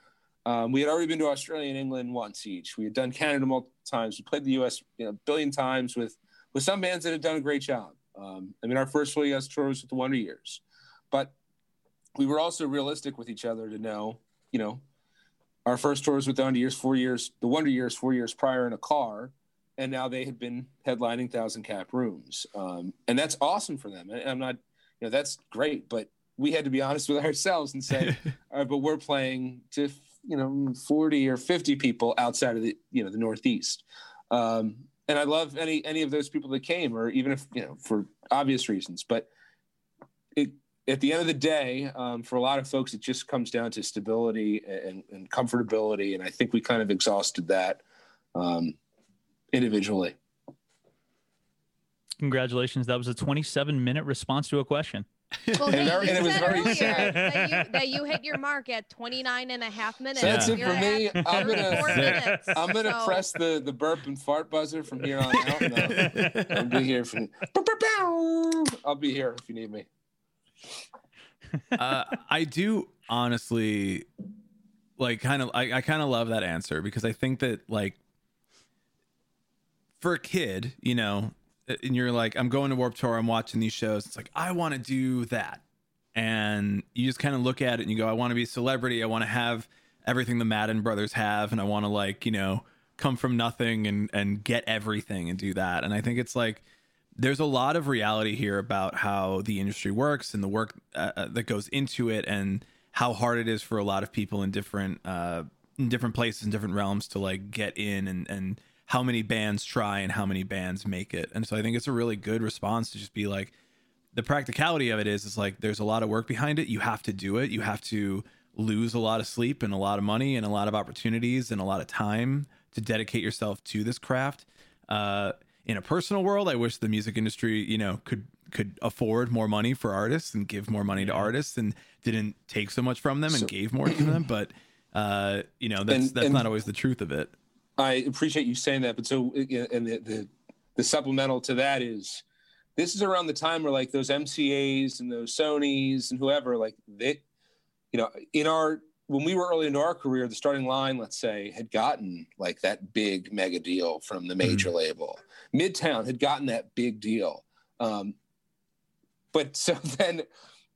We had already been to Australia and England once each. We had done Canada multiple times. We played the U.S. a billion times with some bands that had done a great job. I mean, our first full U.S. tour was with the Wonder Years. But we were also realistic with each other to know, you know, our first tour was with the Wonder Years 4 years prior in a car. And now they had been headlining 1,000 cap rooms. And that's awesome for them. And I'm not, you know, that's great, but we had to be honest with ourselves and say, all right, but we're playing to, you know, 40 or 50 people outside of the, you know, the Northeast. And I love any of those people that came, or even if, you know, for obvious reasons, but at the end of the day, for a lot of folks, it just comes down to stability and comfortability. And I think we kind of exhausted that, individually. Congratulations. That was a 27-minute response to a question. Well, and it was very sad that you hit your mark at 29 and a half minutes. So that's it for me. I'm gonna press the burp and fart buzzer from here on out. And I'll be here if you need me. I do honestly kind of love that answer because I think that for a kid, you know, and you're like, I'm going to Warped Tour, I'm watching these shows. It's like, I want to do that. And you just kind of look at it and you go, I want to be a celebrity. I want to have everything the Madden Brothers have. And I want to come from nothing and get everything and do that. And I think it's like, there's a lot of reality here about how the industry works and the work that goes into it and how hard it is for a lot of people in different places and different realms to get in and how many bands try and how many bands make it. And so I think it's a really good response to just be like, the practicality of it is there's a lot of work behind it. You have to do it. You have to lose a lot of sleep and a lot of money and a lot of opportunities and a lot of time to dedicate yourself to this craft. In a personal world, I wish the music industry, you know, could afford more money for artists and give more money to artists and didn't take so much from them and gave more to them. But, you know, that's not always the truth of it. I appreciate you saying that, but so and the the supplemental to that is this is around the time where like those MCAs and those Sonys and whoever, like they, you know, in our, when we were early into our career, the Starting Line, let's say, had gotten like that big mega deal from the major label. Midtown had gotten that big deal. But so then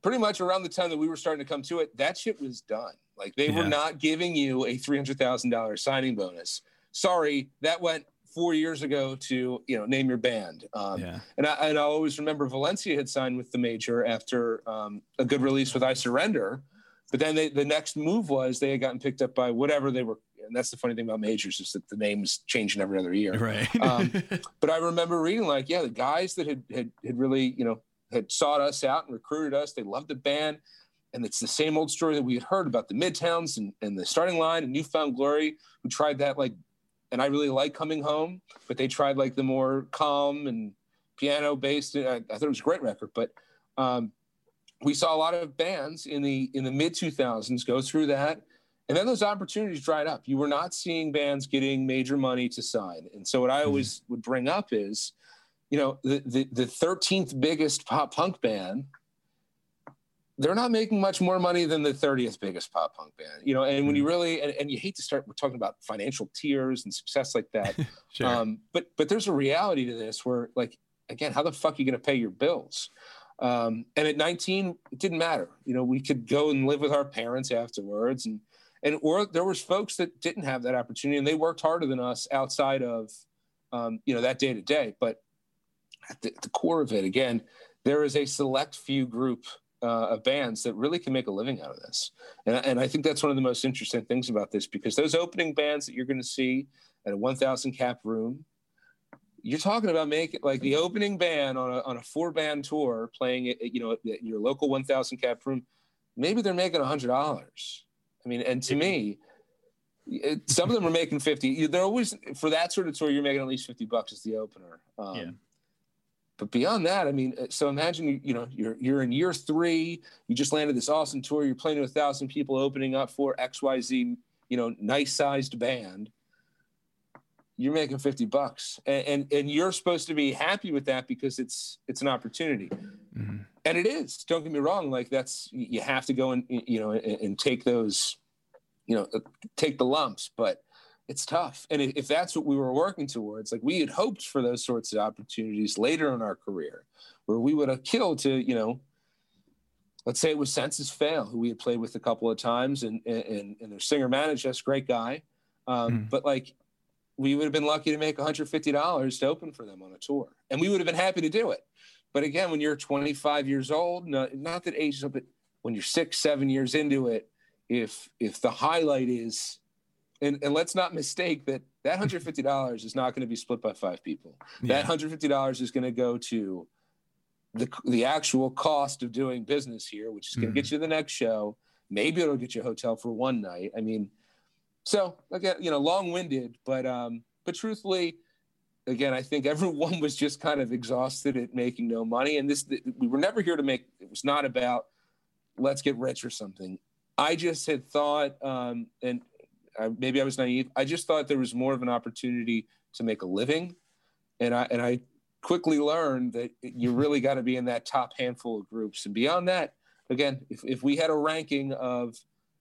pretty much around the time that we were starting to come to it, that shit was done. Like they were not giving you a $300,000 signing bonus. Sorry, that went 4 years ago to, you know, name your band. And I always remember Valencia had signed with the major after a good release with I Surrender. But then the next move was they had gotten picked up by whatever they were. And that's the funny thing about majors is that the names changing every other year. Right. But I remember reading like, yeah, the guys that had really, you know, had sought us out and recruited us. They loved the band. And it's the same old story that we had heard about the Midtowns and the Starting Line and New Found Glory, who tried that, like, and I really like Coming Home, but they tried like the more calm and piano based. I thought it was a great record, but, we saw a lot of bands in the mid 2000s go through that, and then those opportunities dried up. You were not seeing bands getting major money to sign. And so what I always would bring up is, you know, the 13th biggest pop punk band, they're not making much more money than the 30th biggest pop punk band, you know. And when you really, and you hate to start, we're talking about financial tiers and success like that. Sure. But there's a reality to this where, like, again, how the fuck are you going to pay your bills? And at 19, it didn't matter. You know, we could go and live with our parents afterwards, and or there was folks that didn't have that opportunity, and they worked harder than us outside of, you know, that day to day. But at the core of it, again, there is a select few group of bands that really can make a living out of this, and I think that's one of the most interesting things about this, because those opening bands that you're going to see at a 1,000 cap room. You're talking about making like the opening band on a 4-band tour playing it, you know, at your local 1,000 cap room. Maybe they're making $100. I mean, and to me, some of them are making 50. They're always, for that sort of tour, you're making at least $50 as the opener. But beyond that, I mean, so imagine you're in year 3. You just landed this awesome tour. You're playing to 1,000 people, opening up for XYZ, you know, nice sized band. You're making $50, and you're supposed to be happy with that because it's an opportunity, and it is. Don't get me wrong; like that's, you have to go and, you know, and take those, you know, take the lumps. But it's tough, and if that's what we were working towards, like we had hoped for those sorts of opportunities later in our career, where we would have killed to, you know, let's say it was Census Fail, who we had played with a couple of times, and their singer managed us, great guy, but like. We would have been lucky to make $150 to open for them on a tour, and we would have been happy to do it. But again, when you're 25 years old, not that age is up, but when you're 6, 7 years into it, if the highlight is, and let's not mistake that $150 is not going to be split by 5 people. Yeah. That $150 is going to go to the actual cost of doing business here, which is going to get you to the next show. Maybe it'll get you a hotel for one night. I mean, so again, you know, long-winded, but truthfully, again, I think everyone was just kind of exhausted at making no money, and we were never here to make. It was not about let's get rich or something. I just had thought, maybe I was naive. I just thought there was more of an opportunity to make a living, and I quickly learned that you really got to be in that top handful of groups, and beyond that, again, if we had a ranking of,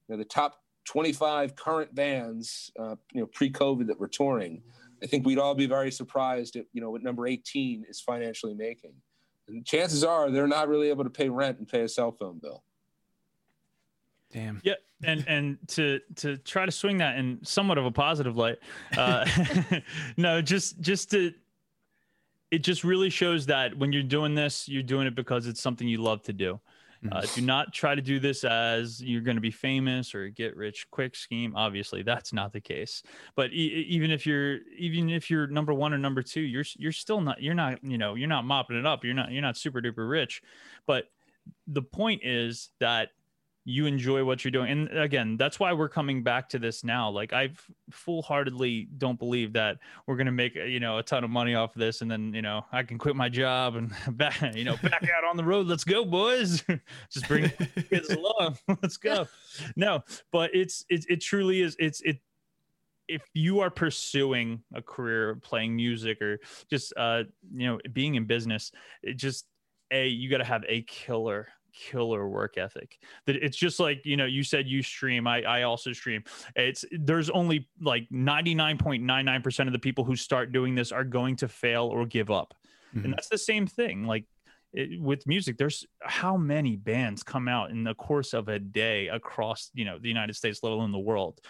you know, the top 25 current bands, you know, pre-COVID that we're touring, I think we'd all be very surprised at, you know, what number 18 is financially making. And chances are they're not really able to pay rent and pay a cell phone bill. Damn. Yeah. And to try to swing that in somewhat of a positive light, no, just to, it just really shows that when you're doing this, you're doing it because it's something you love to do. Do not try to do this as you're going to be famous or get rich quick scheme. Obviously, that's not the case. But even if you're number 1 or number 2, you're still not. You're not. You know. You're not mopping it up. You're not super duper rich. But the point is that you enjoy what you're doing. And again, that's why we're coming back to this now. Like, I full-heartedly don't believe that we're going to make, you know, a ton of money off of this. And then, you know, I can quit my job and back, you know, back out on the road. Let's go, boys. Just bring kids along. Let's go. No, but it truly is. It's, it, if you are pursuing a career playing music or just, you know, being in business, it just, you got to have a killer work ethic. That it's just like, you know, you said you stream, I also stream. It's, there's only like 99.99% of the people who start doing this are going to fail or give up. Mm-hmm. And that's the same thing. Like, with music, there's how many bands come out in the course of a day across, you know, the United States, let alone the world.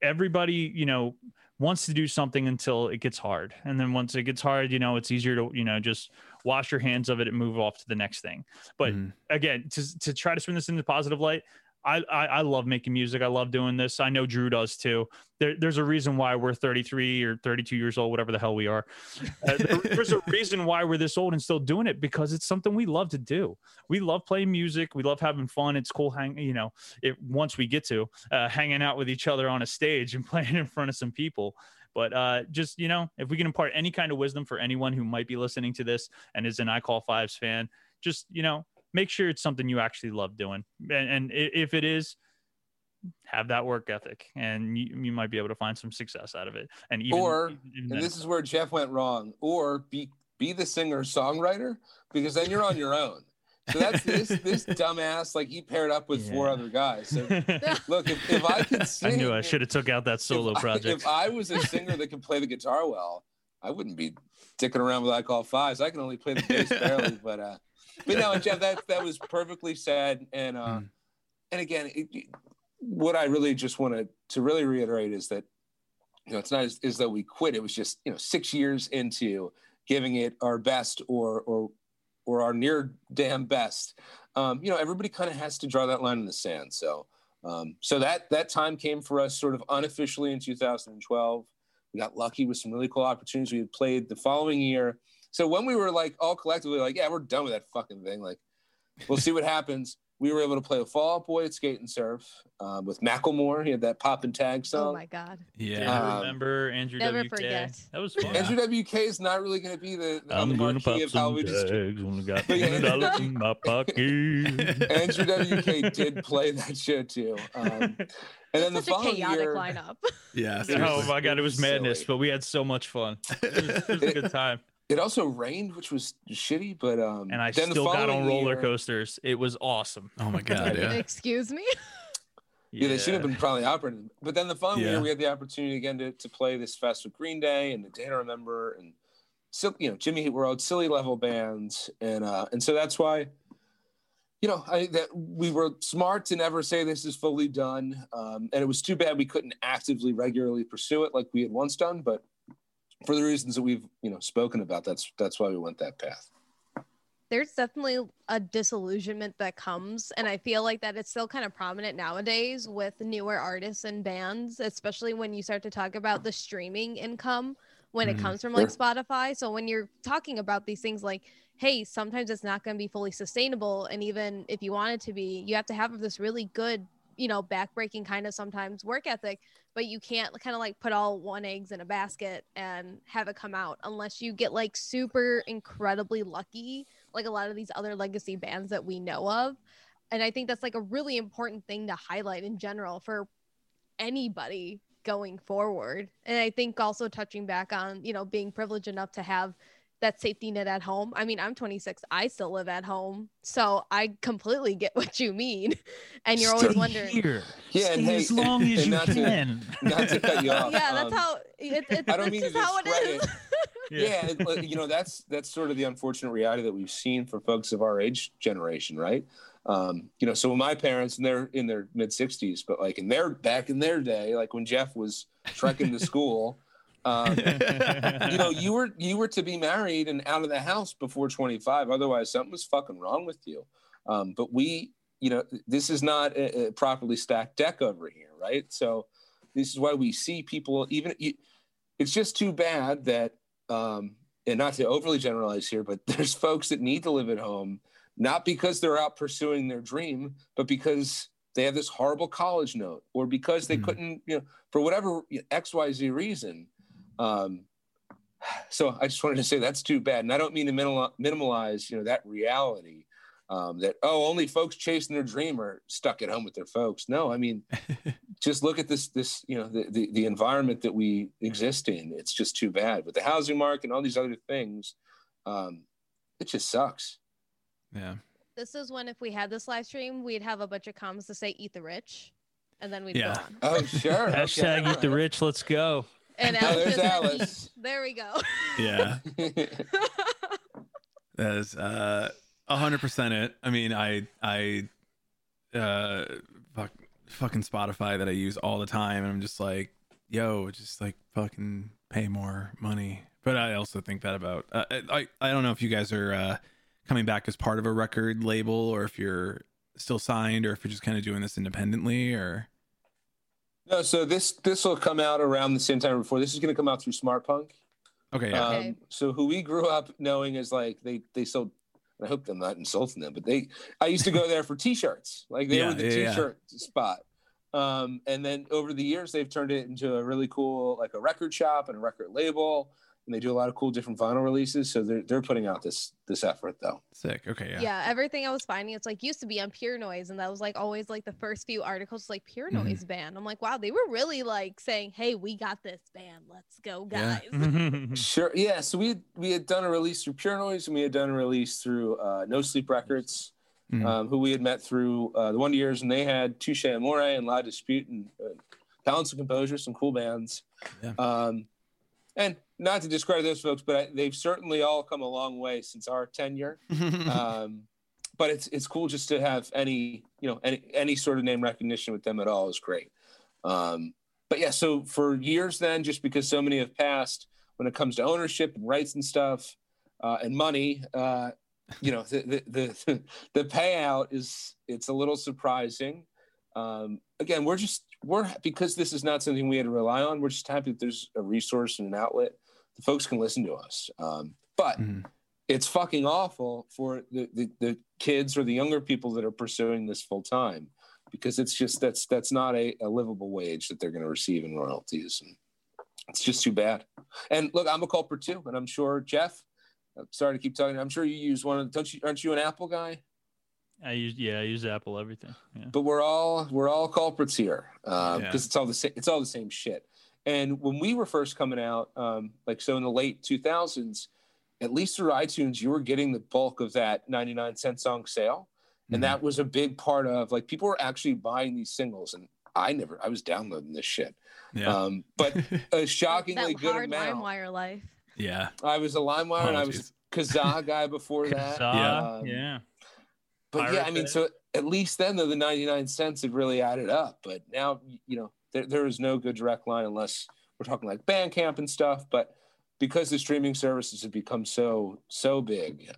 Everybody, you know, wants to do something until it gets hard. And then once it gets hard, you know, it's easier to, you know, just wash your hands of it and move off to the next thing. But again, to try to spin this into positive light, I love making music. I love doing this. I know Drew does too. There's a reason why we're 33 or 32 years old, whatever the hell we are. There's a reason why we're this old and still doing it, because it's something we love to do. We love playing music. We love having fun. It's cool. You know, once we get to hanging out with each other on a stage and playing in front of some people. But just, you know, if we can impart any kind of wisdom for anyone who might be listening to this and is an I Call Fives fan, just, you know, make sure it's something you actually love doing. And if it is, have that work ethic, and you might be able to find some success out of it. And even and this is where Jeff went wrong, or be the singer songwriter, because then you're on your own. So that's this dumbass, like, he paired up with four other guys. So look, if I could sing, I knew I should have took out that solo project. If I was a singer that could play the guitar well, I wouldn't be dicking around with I Call Fives. I can only play the bass barely, but no, Jeff, that was perfectly said. And and again, what I really just wanted to really reiterate is that, you know, it's not as though we quit. It was just, you know, 6 years into giving it our best or our near damn best. You know, everybody kind of has to draw that line in the sand. So that time came for us sort of unofficially in 2012. We got lucky with some really cool opportunities. We had played the following year. So when we were like all collectively like, yeah, we're done with that fucking thing. Like, we'll see what happens. We were able to play with Fall Out Boy at Skate and Surf with Macklemore. He had that Pop and Tag song. Oh my God. Yeah. I remember Andrew WK. Forget. That was fun. Andrew WK is not really going to be the marquee of how we just. Got $10 in my pocket. Andrew WK did play that show too. And then the following chaotic year, lineup. Yeah. Seriously. Oh my God, it was madness, but we had so much fun. It was a good time. It also rained, which was shitty, but and I still got on roller coasters. It was awesome. Oh my God! Yeah. Excuse me. Yeah, they should have been probably operating. But then the following year, we had the opportunity again to play this fest with Green Day and The Day I Remember, and so, you know, Jimmy Eat World, silly level bands, and so that's why, you know, that we were smart to never say this is fully done, and it was too bad we couldn't actively regularly pursue it like we had once done, but. For the reasons that we've, you know, spoken about, that's why we went that path. There's definitely a disillusionment that comes, and I feel like that it's still kind of prominent nowadays with newer artists and bands, especially when you start to talk about the streaming income when it comes from like Spotify. So when you're talking about these things like, hey, sometimes it's not going to be fully sustainable, and even if you want it to be, you have to have this really good, you know, backbreaking kind of sometimes work ethic, but you can't kind of like put all one eggs in a basket and have it come out unless you get like super incredibly lucky, like a lot of these other legacy bands that we know of. And I think that's like a really important thing to highlight in general for anybody going forward. And I think also touching back on, you know, being privileged enough to have that safety net at home. I mean, I'm 26. I still live at home. So I completely get what you mean. And you're always wondering. Here. Yeah, stay and as long as you can. Not to cut you off. Yeah, that's how it is. Yeah, you know, that's sort of the unfortunate reality that we've seen for folks of our age generation, right? You know, so when my parents, and they're in their mid-60s, but like back in their day, like when Jeff was trekking to school, you know, you were to be married and out of the house before 25. Otherwise, something was fucking wrong with you. But we, you know, this is not a properly stacked deck over here, right? So this is why we see people. Even it's just too bad that, and not to overly generalize here, but there's folks that need to live at home, not because they're out pursuing their dream, but because they have this horrible college note, or because they couldn't, you know, for whatever XYZ reason. So I just wanted to say that's too bad. And I don't mean to minimalize, you know, that reality, that, only folks chasing their dream are stuck at home with their folks. No, I mean, just look at this, you know, the environment that we exist in. It's just too bad. With the housing market and all these other things, it just sucks. Yeah. This is when, if we had this live stream, we'd have a bunch of comments to say "Eat the Rich," and then we'd go on. Oh, sure. Hashtag Eat the Rich. Let's go. And there's Alice. There we go. Yeah. That is 100% it. I mean, I fucking Spotify that I use all the time, and I'm just like, yo, just like fucking pay more money. But I also think that about I don't know if you guys are coming back as part of a record label, or if you're still signed, or if you're just kind of doing this independently, or no. So this will come out around the same time before. This is going to come out through Smart Punk. Okay. Yeah. Okay. So who we grew up knowing is like they sold. I hope I'm not insulting them, but I used to go there for t-shirts. Like they were the t-shirt spot. And then over the years, they've turned it into a really cool, like a record shop and a record label. And they do a lot of cool different vinyl releases. So they're putting out this effort though. Sick. Okay. Yeah. Yeah. Everything I was finding, it's like used to be on Pure Noise. And that was like always like the first few articles, like Pure Noise band. I'm like, wow, they were really like saying, hey, we got this band. Let's go, guys. Yeah. Sure. Yeah. So we had done a release through Pure Noise, and we had done a release through No Sleep Records, who we had met through The Wonder Years. And they had Touche Amore and La Dispute and Balance of Composure, some cool bands. Yeah. And not to discredit those folks, but they've certainly all come a long way since our tenure. But it's cool just to have any sort of name recognition with them at all is great. But yeah, so for years then, just because so many have passed, when it comes to ownership and rights and stuff and money, the payout it's a little surprising. Again, because this is not something we had to rely on, we're just happy that there's a resource and an outlet the folks can listen to us. But it's fucking awful for the kids or the younger people that are pursuing this full time, because it's just that's not a livable wage that they're going to receive in royalties. And it's just too bad. And look, I'm a culprit too, and I'm sure Jeff. I'm sorry to keep talking. I'm sure you use one of them. Aren't you an Apple guy? I use Apple everything. Yeah. But we're all culprits here because it's all the same shit. And when we were first coming out, like so in the late 2000s, at least through iTunes, you were getting the bulk of that 99-cent song sale, and that was a big part of like people were actually buying these singles, and I was downloading this shit. Yeah. But a shockingly good amount. LimeWire life. Yeah. I was a LimeWire, and I was Kazaa guy before that. Kazaa, yeah. But yeah, I mean, so at least then, though, the 99 cents had really added up. But now, you know, there is no good direct line unless we're talking like Bandcamp and stuff. But because the streaming services have become so big,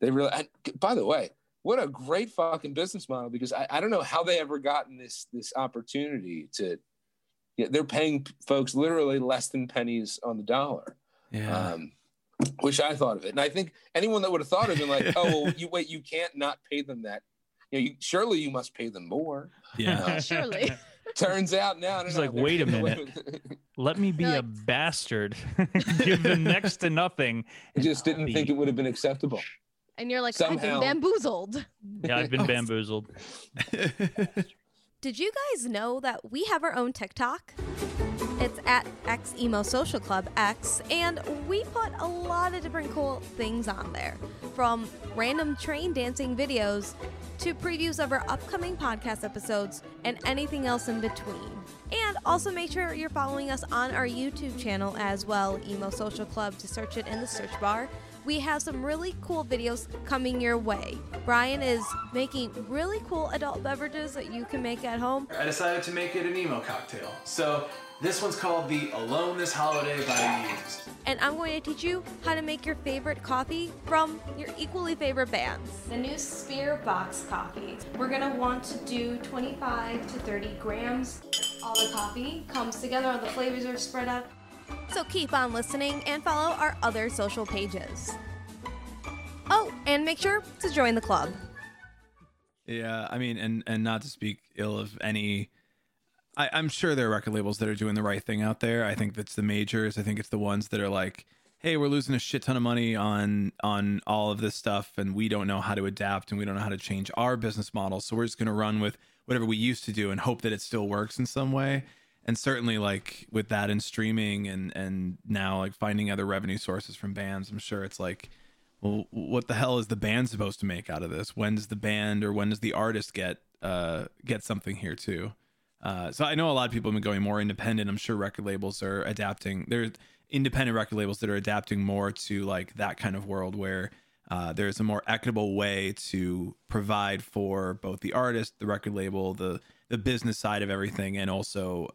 they really. And by the way, what a great fucking business model! Because I don't know how they ever gotten this opportunity to. Yeah, they're paying folks literally less than pennies on the dollar. Yeah. Wish I thought of it. And I think anyone that would have thought of it, like, oh, well, you can't not pay them that. You know, surely you must pay them more. Yeah, surely. Turns out now. It's like, wait a minute. Let me be a bastard. Give them next to nothing. I just didn't think it would have been acceptable. And you're like, somehow. I've been bamboozled. Yeah, I've been bamboozled. Did you guys know that we have our own TikTok? It's at Emo Social Club X, and we put a lot of different cool things on there, from random train dancing videos to previews of our upcoming podcast episodes and anything else in between. And also make sure you're following us on our YouTube channel as well, Emo Social Club, to search it in the search bar. We have some really cool videos coming your way. Brian is making really cool adult beverages that you can make at home. I decided to make it an emo cocktail. So this one's called the Alone This Holiday by The Used. And I'm going to teach you how to make your favorite coffee from your equally favorite bands. The new Spear Box Coffee. We're going to want to do 25 to 30 grams. All the coffee comes together, all the flavors are spread out. So keep on listening and follow our other social pages. Oh, and make sure to join the club. Yeah, I mean, and not to speak ill of any... I'm sure there are record labels that are doing the right thing out there. I think that's the majors. I think it's the ones that are like, hey, we're losing a shit ton of money on all of this stuff, and we don't know how to adapt, and we don't know how to change our business model, so we're just going to run with whatever we used to do and hope that it still works in some way. And certainly, like, with that and streaming and now, like, finding other revenue sources from bands, I'm sure it's like, well, what the hell is the band supposed to make out of this? When does the band or when does the artist get something here too? So I know a lot of people have been going more independent. I'm sure record labels are adapting. There are independent record labels that are adapting more to, like, that kind of world where there's a more equitable way to provide for both the artist, the record label, the business side of everything, and also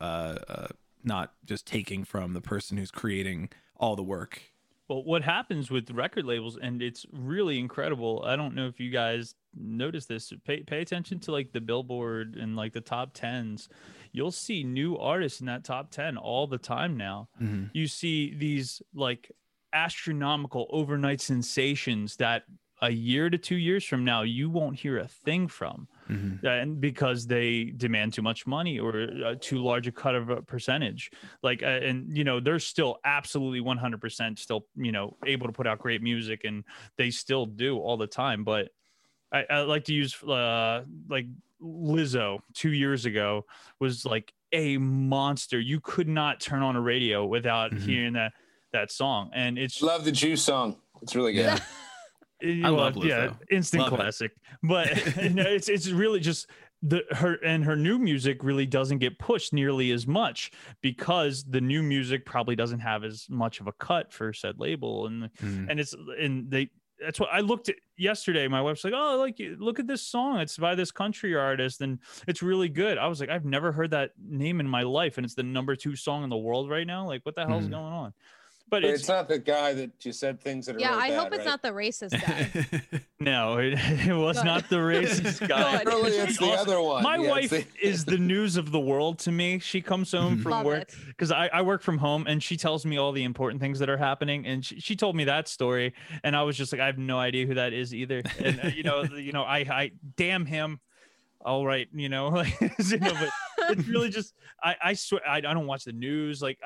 not just taking from the person who's creating all the work. Well, what happens with record labels, and it's really incredible, I don't know if you guys notice this, pay attention to, like, the Billboard and, like, the top 10s. You'll see new artists in that top 10 all the time now. Mm-hmm. You see these, like, astronomical overnight sensations that a year to 2 years from now you won't hear a thing from. Mm-hmm. And because they demand too much money or too large a cut of a percentage, like, and, you know, they're still absolutely 100% still, you know, able to put out great music, and they still do all the time. But I like to use like Lizzo 2 years ago was like a monster. You could not turn on a radio without mm-hmm. hearing that song. And it's love the Jew song. It's really good. Yeah. I love Lizzo. Yeah, instant love classic. It. But you know, it's really just her new music really doesn't get pushed nearly as much because the new music probably doesn't have as much of a cut for said label, that's what I looked at yesterday. My wife's like, "Oh, like, look at this song. It's by this country artist, and it's really good." I was like, "I've never heard that name in my life, and it's the #2 song in the world right now. Like, what the hell's going on?" But it's not the guy that you said things that are really bad, I hope it's not the racist guy. No, it was not the racist guy. Really, it's the other one. My wife is the news of the world to me. She comes home from work because I work from home, and she tells me all the important things that are happening. And she told me that story, and I was just like, I have no idea who that is either. And I damn him. All right, but it's really just I swear I don't watch the news. Like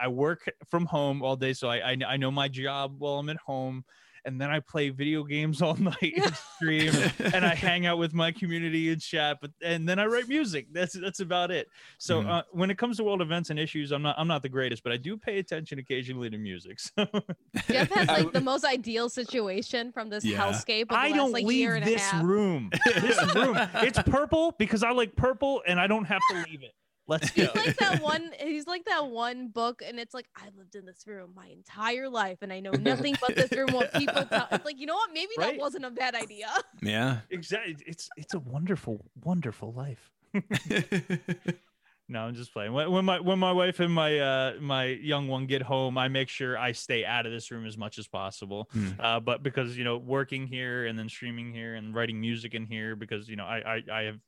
I work from home all day, so I know my job while I'm at home, and then I play video games all night and stream, and I hang out with my community and chat. But and then I write music. That's about it. So when it comes to world events and issues, I'm not the greatest, but I do pay attention occasionally to music. So Jeff has like the most ideal situation from this hellscape. Of the I last, don't like, leave year and this a half. Room. This room. It's purple because I like purple, and I don't have to leave it. Let's go. He's like that one book, and it's like, I lived in this room my entire life, and I know nothing but this room. What people tell, it's like, you know what? Maybe that wasn't a bad idea. Yeah, exactly. It's a wonderful, wonderful life. No, I'm just playing. When my wife and my young one get home, I make sure I stay out of this room as much as possible. But because working here and then streaming here and writing music in here, because I have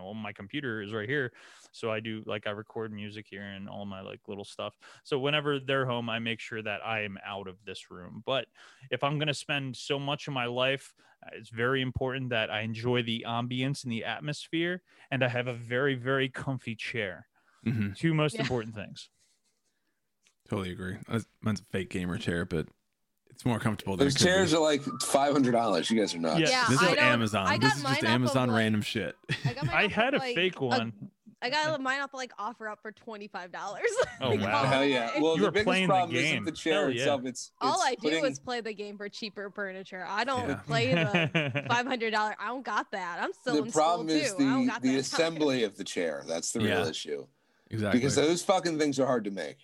all my computer is right here, so I do I record music here and all my little stuff. So whenever they're home, I make sure that I am out of this room. But if I'm gonna spend so much of my life, it's very important that I enjoy the ambience and the atmosphere, and I have a very, very comfy chair. Mm-hmm. Two most important things. Totally agree. Mine's a fake gamer chair, but it's more comfortable. Those chairs are like $500. You guys are nuts. Yeah, this is Amazon. This is just Amazon random shit. I had a fake one. I got mine off OfferUp for $25. Oh, wow. Hell yeah. Well, the biggest problem isn't the chair itself. It's all I do is play the game for cheaper furniture. I don't play the $500. I don't got that. I'm still in school, too. The problem is the assembly of the chair. That's the real issue. Exactly. Because those fucking things are hard to make.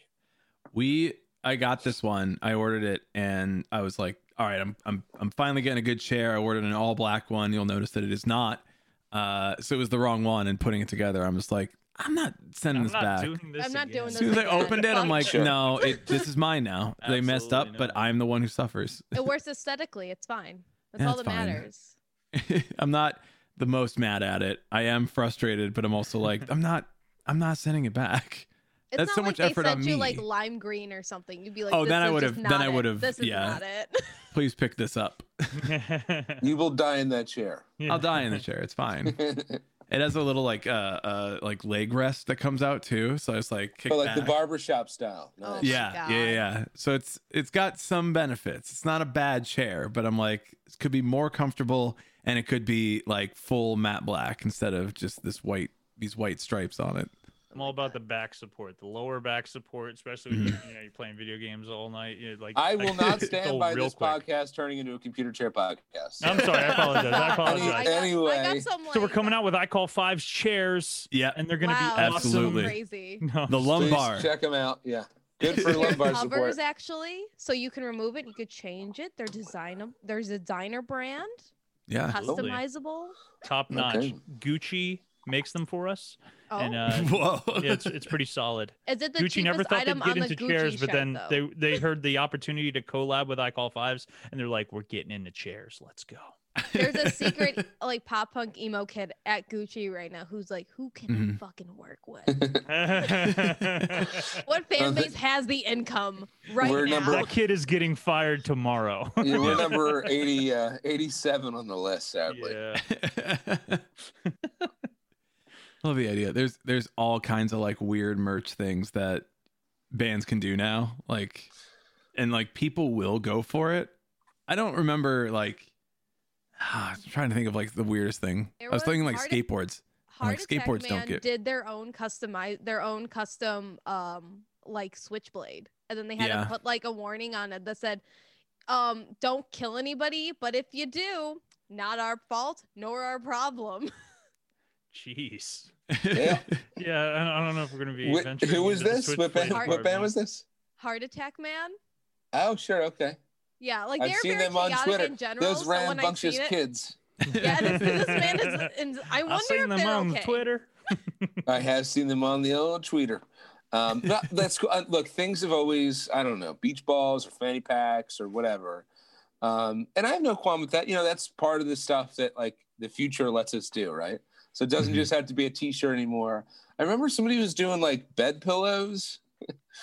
I got this one. I ordered it, and I was like, all right, I'm finally getting a good chair. I ordered an all-black one. You'll notice that it is not. So it was the wrong one, and putting it together, I'm just like, I'm not doing this back. As soon as I opened it, I'm like, no, this is mine now. They messed up, but I'm the one who suffers. It works aesthetically. It's fine. That's all that matters. I'm not the most mad at it. I am frustrated, but I'm also like, I'm not sending it back. It's that's not so like much they effort on me. You like lime green or something. You'd be like, oh, then I would have. This is not it. Please pick this up. You will die in that chair. I'll die in the chair. It's fine. It has a little like leg rest that comes out too, so it's like kick back. The barbershop style. Nice. Yeah. So it's got some benefits. It's not a bad chair, but I'm like, it could be more comfortable, and it could be like full matte black instead of just these white stripes on it. I'm all about the back support, the lower back support, especially when you're playing video games all night. I will not stand by this podcast turning into a computer chair podcast. I'm sorry. I apologize. Anyway. So we're coming out with I Call Fives chairs. Yeah. And they're going to be awesome. Absolutely crazy. No. The lumbar. Please check them out. Yeah. Good for lumbar covers, support. Covers, actually. So you can remove it. You could change it. They're designable. There's a designer brand. Yeah. Customizable. Top notch. Okay. Gucci makes them for us. Oh. And yeah, it's pretty solid. Is it the Gucci never thought they'd get into Gucci chairs, but then they heard the opportunity to collab with I Call Fives, and they're like, we're getting into chairs. Let's go. There's a secret like pop punk emo kid at Gucci right now who's like, who can I fucking work with? What fan base has the income right now? That kid is getting fired tomorrow. Yeah, we're number 87 on the list, sadly. Yeah. I love the idea. There's all kinds of like weird merch things that bands can do now, like, and like people will go for it. I don't remember I'm trying to think of like the weirdest thing. I was thinking like skateboards. Like skateboards don't get. Did their own custom like switchblade, and then they had to put like a warning on it that said, "Don't kill anybody, but if you do, not our fault nor our problem." Jeez. Yeah, I don't know if we're gonna be. Who was this? What band was this? Heart Attack Man. Oh, sure, okay. Yeah, like I've seen them on Twitter. In general, those rambunctious kids. Yeah, this man is. And I wonder if they're on Twitter. I have seen them on the old tweeter. That's cool. Look, things have always, I don't know, beach balls or fanny packs or whatever. And I have no qualm with that. You know, that's part of the stuff that like the future lets us do, right? So it doesn't just have to be a t-shirt anymore. I remember somebody was doing like bed pillows.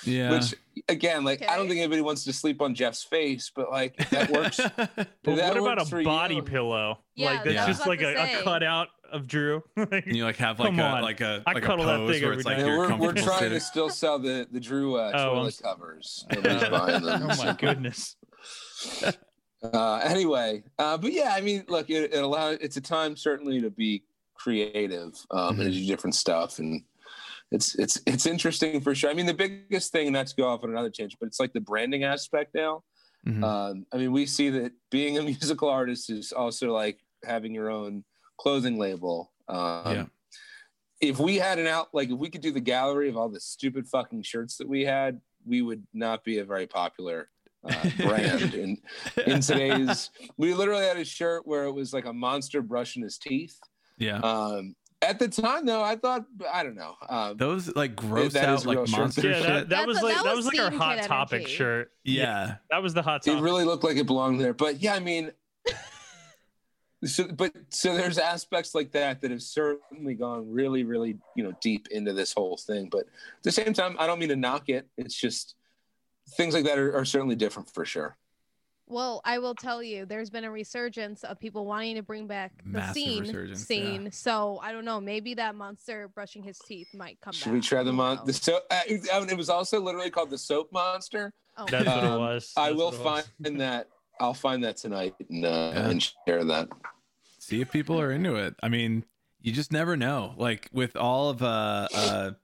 Yeah. Which again, like I don't think anybody wants to sleep on Jeff's face, but like that works. What about a body pillow? Yeah, like that's just like a cutout of Drew. And you like have like a cuddle pose that thing where it's like we're trying to still sell the Drew toilet covers. Nobody's buying them. Oh my goodness. But yeah, I mean, look, it's a time certainly to be creative and do different stuff, and it's interesting for sure. I mean, the biggest thing, not to go off on another change, but it's like the branding aspect now. I mean, we see that being a musical artist is also like having your own clothing label. If we had if we could do the gallery of all the stupid fucking shirts that we had, we would not be a very popular brand in today's. We literally had a shirt where it was like a monster brushing his teeth. Yeah. At the time, though, I thought, I don't know. Those like gross out like monster shit. That was like our Hot Topic shirt. Yeah. That was the Hot Topic. It really looked like it belonged there. But yeah, I mean, so there's aspects like that have certainly gone really, really, deep into this whole thing. But at the same time, I don't mean to knock it. It's just things like that are certainly different for sure. Well, I will tell you, there's been a resurgence of people wanting to bring back the scene. Yeah. So I don't know, maybe that monster brushing his teeth might come back. Should we try the monster? It was also literally called the soap monster. Oh. That's what it was. I'll find that tonight and share that. See if people are into it. I mean, you just never know. Like with all of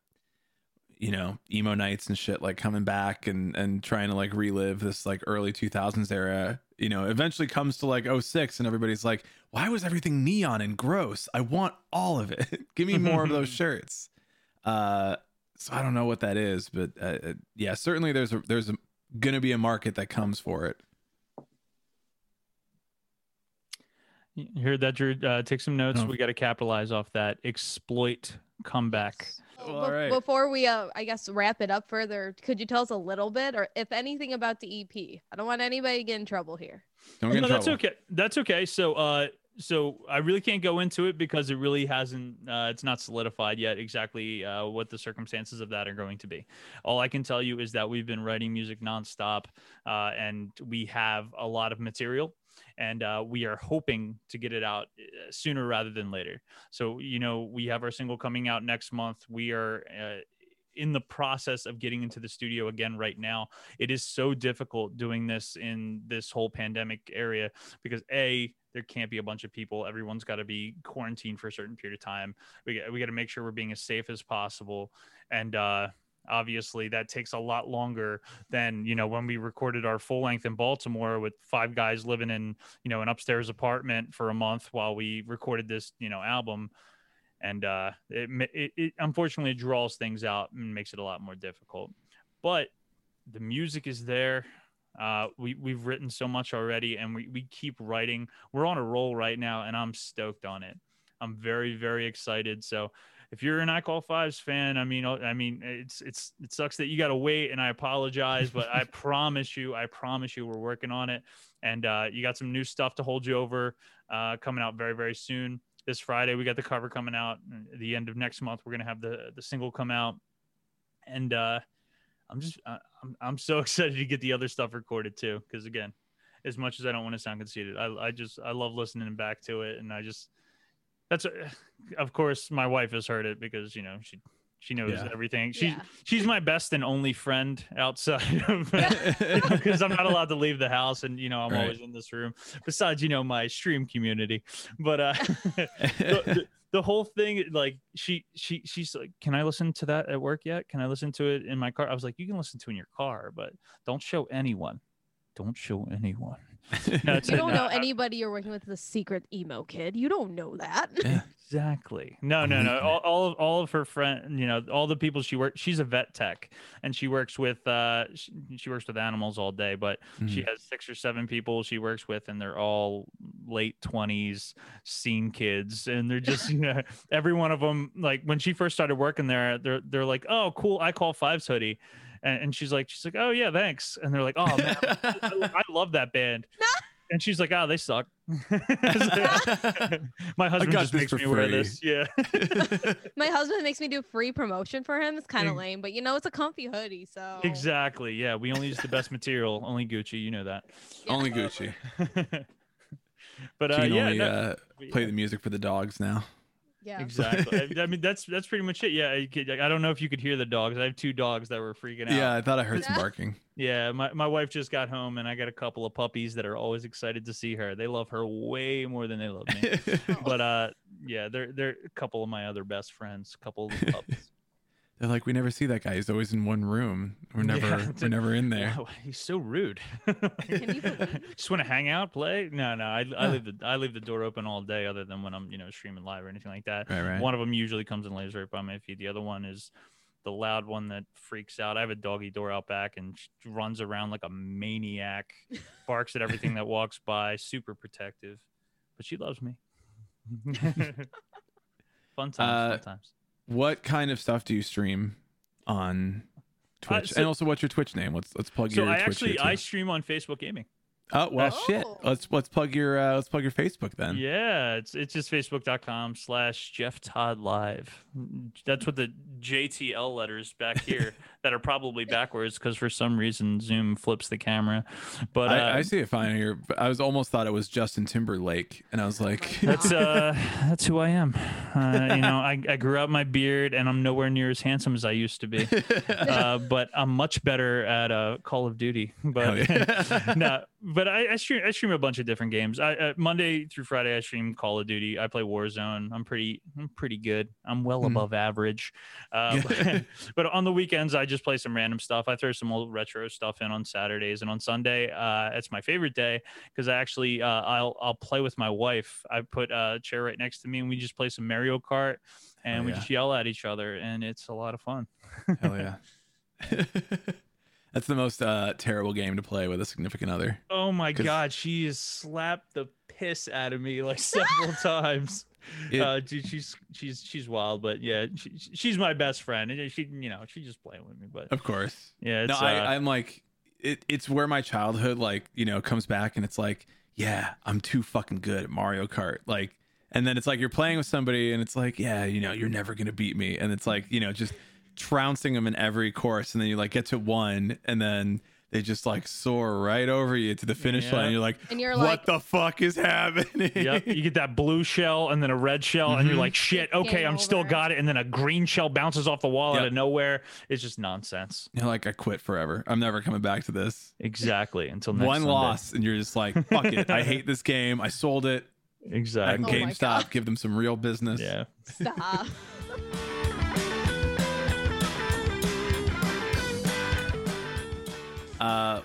emo nights and shit like coming back and trying to like relive this like early 2000s era, eventually comes to like 2006 and everybody's like, why was everything neon and gross? I want all of it. Give me more of those shirts. So I don't know what that is, but yeah, certainly there's going to be a market that comes for it. You heard that, Drew? Take some notes. We got to capitalize off that. Exploit comeback. Right. Before we, I guess, wrap it up further, could you tell us a little bit, or if anything, about the EP? I don't want anybody to get in trouble here. That's okay. That's okay. So I really can't go into it because it really hasn't. It's not solidified yet exactly what the circumstances of that are going to be. All I can tell you is that we've been writing music nonstop, and we have a lot of material. and we are hoping to get it out sooner rather than later. So, you know, we have our single coming out next month. We are in the process of getting into the studio again right now. It is so difficult doing this in this whole pandemic area because A, there can't be a bunch of people. Everyone's got to be quarantined for a certain period of time. We got to make sure we're being as safe as possible. And obviously that takes a lot longer than, you know, when we recorded our full length in Baltimore with five guys living in, you know, an upstairs apartment for a month while we recorded this, you know, album. And it unfortunately draws things out and makes it a lot more difficult. But the music is there. We've written so much already, and we keep writing. We're on a roll right now, and I'm stoked on it. I'm very, very excited. So if you're an I Call Fives fan, I mean, it sucks that you got to wait, and I apologize, but I promise you, we're working on it. And you got some new stuff to hold you over coming out very, very soon. This Friday, we got the cover coming out. At the end of next month, we're going to have the single come out. And I'm so excited to get the other stuff recorded, too, because, again, as much as I don't want to sound conceited, I love listening back to it. And I just – of course, my wife has heard it because, you know, she knows everything. She's my best and only friend outside of because I'm not allowed to leave the house, and you know I'm always in this room. Besides, you know, my stream community, but the whole thing, like she's like, "Can I listen to that at work yet? Can I listen to it in my car?" I was like, "You can listen to it in your car, but don't show anyone. Don't show anyone." No, you don't know anybody you're working with is a secret emo kid. You don't know that. Yeah. Exactly. No. All of her friends, you know, all the people she works. She's a vet tech, and she works with she works with animals all day. But she has 6 or 7 people she works with, and they're all late 20s scene kids, and they're just, you know, every one of them. Like when she first started working there, they're like, "Oh, cool, I Call Fives hoodie," and she's like, "Oh yeah, thanks," and they're like, "Oh man, I love that band." And she's like, "Oh, they suck." My husband just makes me wear this. Yeah. My husband makes me do free promotion for him. It's kind of lame, but you know, it's a comfy hoodie, so. Exactly. Yeah, we only use the best material. Only Gucci. You know that. Yeah. Only Gucci. But play the music for the dogs now. Yeah. Exactly. I mean, that's pretty much it. Yeah, I don't know if you could hear the dogs. I have 2 dogs that were freaking out. Yeah, I thought I heard some barking. Yeah, my wife just got home, and I got a couple of puppies that are always excited to see her. They love her way more than they love me. But yeah, they're a couple of my other best friends. A couple of the pups. They're like, "We never see that guy. He's always in one room. We're never in there. Wow, he's so rude." Just want to hang out, play. No. I leave the door open all day, other than when I'm, you know, streaming live or anything like that. Right. One of them usually comes and lays right by my feet. The other one is the loud one that freaks out. I have a doggy door out back, and she runs around like a maniac, barks at everything that walks by. Super protective, but she loves me. Fun times. What kind of stuff do you stream on Twitch? And also, what's your Twitch name? Let's plug your Twitch. So I stream on Facebook Gaming. Oh well, shit. Let's plug your Facebook then. Yeah, it's just facebook.com/JeffToddLive. That's what the JTL letters back here that are probably backwards because for some reason Zoom flips the camera. But I see it fine here. I almost thought it was Justin Timberlake, and I was like, that's who I am. You know, I grew out my beard, and I'm nowhere near as handsome as I used to be. But I'm much better at Call of Duty. But no. But I stream a bunch of different games. Monday through Friday, I stream Call of Duty. I play Warzone. I'm pretty good. I'm well above average. But on the weekends, I just play some random stuff. I throw some old retro stuff in on Saturdays, and on Sunday, it's my favorite day because I actually I'll play with my wife. I put a chair right next to me, and we just play some Mario Kart, and we just yell at each other, and it's a lot of fun. Hell yeah. That's the most terrible game to play with a significant other. Oh my God, she has slapped the piss out of me like several times. Dude, she's wild, but yeah, she's my best friend. And she, you know, she's just playing with me, but of course, yeah. It's, no, I'm like, it's where my childhood, like, you know, comes back, and it's like, yeah, I'm too fucking good at Mario Kart, like, and then it's like you're playing with somebody, and it's like, yeah, you know, you're never gonna beat me, and it's like, you know, just trouncing them in every course, and then you like get to one, and then they just like soar right over you to the finish line. You're like, and you're what the fuck is happening? Yep. You get that blue shell and then a red shell and you're like, shit, okay, I'm still got it. And then a green shell bounces off the wall out of nowhere. It's just nonsense. You're like, I quit forever. I'm never coming back to this. Exactly. Until next One Sunday. Loss and you're just like, fuck it. I hate this game. I sold it. Exactly. I can GameStop, give them some real business. Yeah. Stop.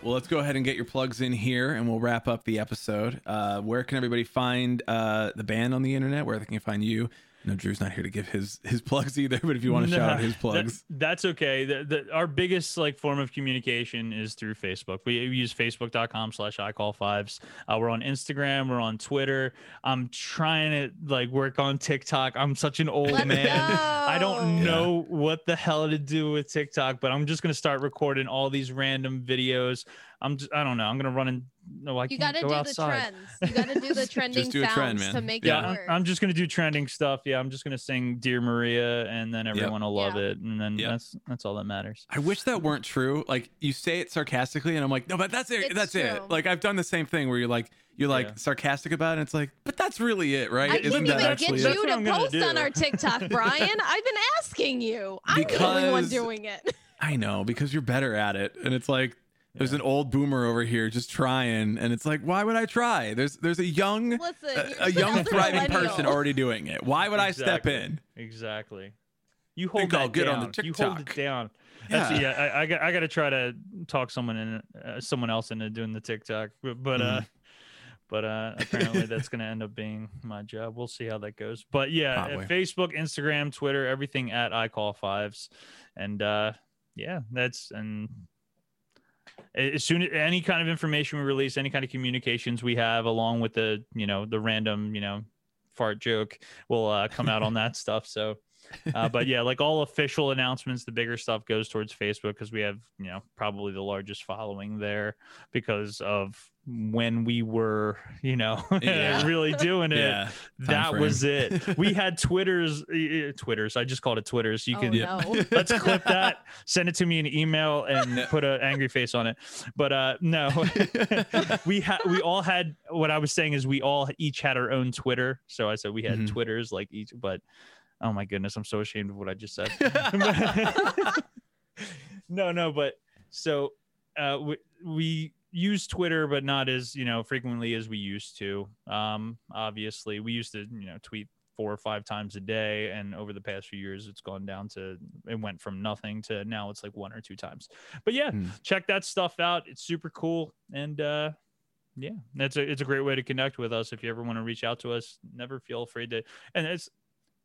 Well, let's go ahead and get your plugs in here and we'll wrap up the episode. Where can everybody find the band on the internet? Where they can find you? No, Drew's not here to give his plugs either, but if you want to shout out his plugs, that's okay. Our biggest like form of communication is through Facebook. We use facebook.com/ICallFives. We're on Instagram. We're on Twitter. I'm trying to like work on TikTok. I'm such an old man. I don't know what the hell to do with TikTok, but I'm just going to start recording all these random videos. I don't know. I'm going to run in. No, I can't go outside. You got to do the trending sounds to make it work. I'm just going to do trending stuff. Yeah, I'm just going to sing Dear Maria, and then everyone will love it. And then that's all that matters. I wish that weren't true. Like, you say it sarcastically, and I'm like, no, but that's it. That's it. Like, I've done the same thing where you're like sarcastic about it, and it's like, but that's really it, right? Isn't that actually it? I didn't even get you to post on our TikTok, Brian. I've been asking you. I'm the only one doing it. I know, because you're better at it. And it's like, there's an old boomer over here just trying, and it's like, why would I try? There's a young young thriving person already doing it. Why would I step in? Exactly. You hold that down. On the TikTok. You hold it down. I got to try to talk someone else into doing the TikTok, but apparently that's going to end up being my job. We'll see how that goes. But yeah, Facebook, Instagram, Twitter, everything at I Call Fives, and as soon as any kind of information we release, any kind of communications we have, along with the random fart joke, will come out on that stuff. So, but yeah, like all official announcements, the bigger stuff goes towards Facebook because we have probably the largest following there because of when we were really doing it. Yeah. That was it. We had Twitters. I just called it Twitters. You can let's clip that, send it to me in email, and put an angry face on it. But no, we all had. What I was saying is we all each had our own Twitter. So I said we had Twitters like each. But oh my goodness, I'm so ashamed of what I just said. We use Twitter, but not as frequently as we used to. Obviously we used to tweet 4 or 5 times a day, and over the past few years it's gone down to, it went from nothing to now it's like 1 or 2 times. But check that stuff out. It's super cool, and it's a great way to connect with us. If you ever want to reach out to us, never feel afraid to. And it's,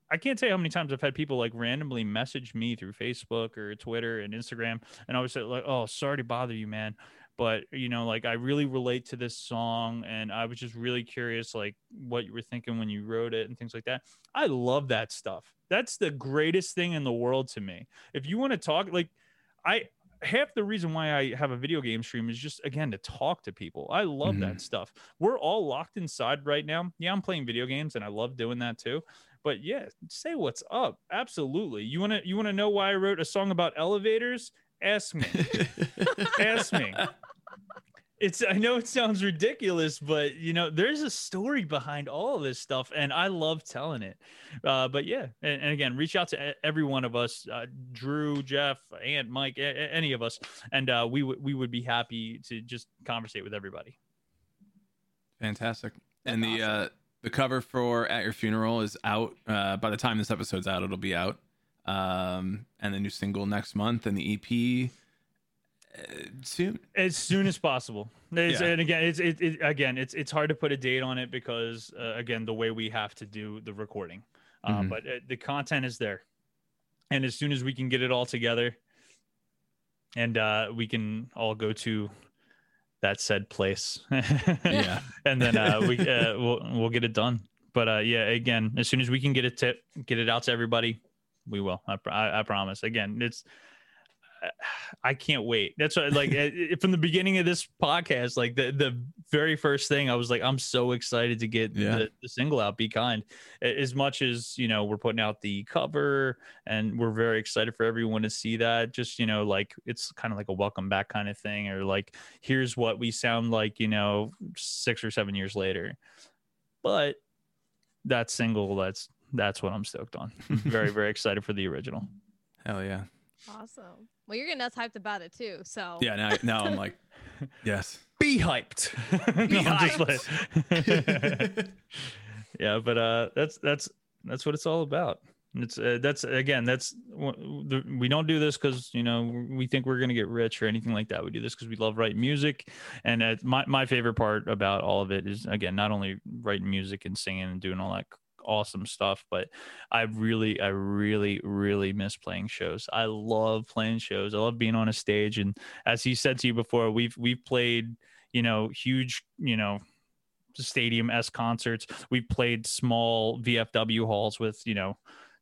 I can't tell you how many times I've had people like randomly message me through Facebook or Twitter and Instagram, and I always say like, oh, sorry to bother you, man, but like I really relate to this song, and I was just really curious like what you were thinking when you wrote it and things like that. I love that stuff. That's the greatest thing in the world to me. If you want to talk, like half the reason why I have a video game stream is just, again, to talk to people. I love that stuff. We're all locked inside right now. Yeah, I'm playing video games and I love doing that too. But yeah, say what's up. Absolutely. You want to know why I wrote a song about elevators? Ask me. Ask me. I know it sounds ridiculous, but there's a story behind all of this stuff, and I love telling it. But yeah, and again, reach out to every one of us, Drew, Jeff, Ant, Mike, any of us, and we would be happy to just conversate with everybody. Fantastic. And awesome. The cover for At Your Funeral is out. By the time this episode's out, it'll be out. And the new single next month, and the EP soon as possible. And again, it's hard to put a date on it because again, the way we have to do the recording, but the content is there, and as soon as we can get it all together and we can all go to that said place and then we'll get it done. But again, as soon as we can get it out to everybody, we will. I promise. Again, it's I can't wait. That's what, like from the beginning of this podcast, like the very first thing I was like, I'm so excited to get the single out, Be Kind. As much as, you know, we're putting out the cover and we're very excited for everyone to see that, just, you know, like it's kind of like a welcome back kind of thing, or like, here's what we sound like, you know, 6 or 7 years later. But that single, that's what I'm stoked on. Very, very excited for the original. Hell yeah. Awesome. Well, you're getting us hyped about it too. So yeah, now I'm like, yes, be hyped. Be hyped. Like, yeah, but that's what it's all about. It's we don't do this because, you know, we think we're gonna get rich or anything like that. We do this because we love writing music, and my favorite part about all of it is, again, not only writing music and singing and doing all that awesome stuff, but I really miss playing shows. I love playing shows. I love being on a stage, and as he said to you before, we've played, you know, huge, you know, stadium-esque concerts. We've played small VFW halls with, you know,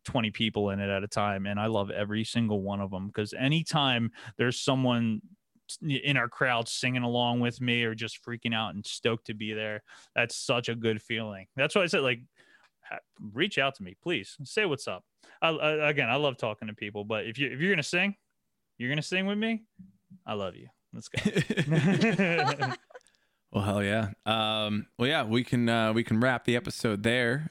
20 people in it at a time, and I love every single one of them, because anytime there's someone in our crowd singing along with me or just freaking out and stoked to be there, that's such a good feeling. That's why I said, like, reach out to me, please. Say what's up. I love talking to people, but if you're gonna sing, you're gonna sing with me. I love you. Let's go. Well, hell yeah. We can wrap the episode there.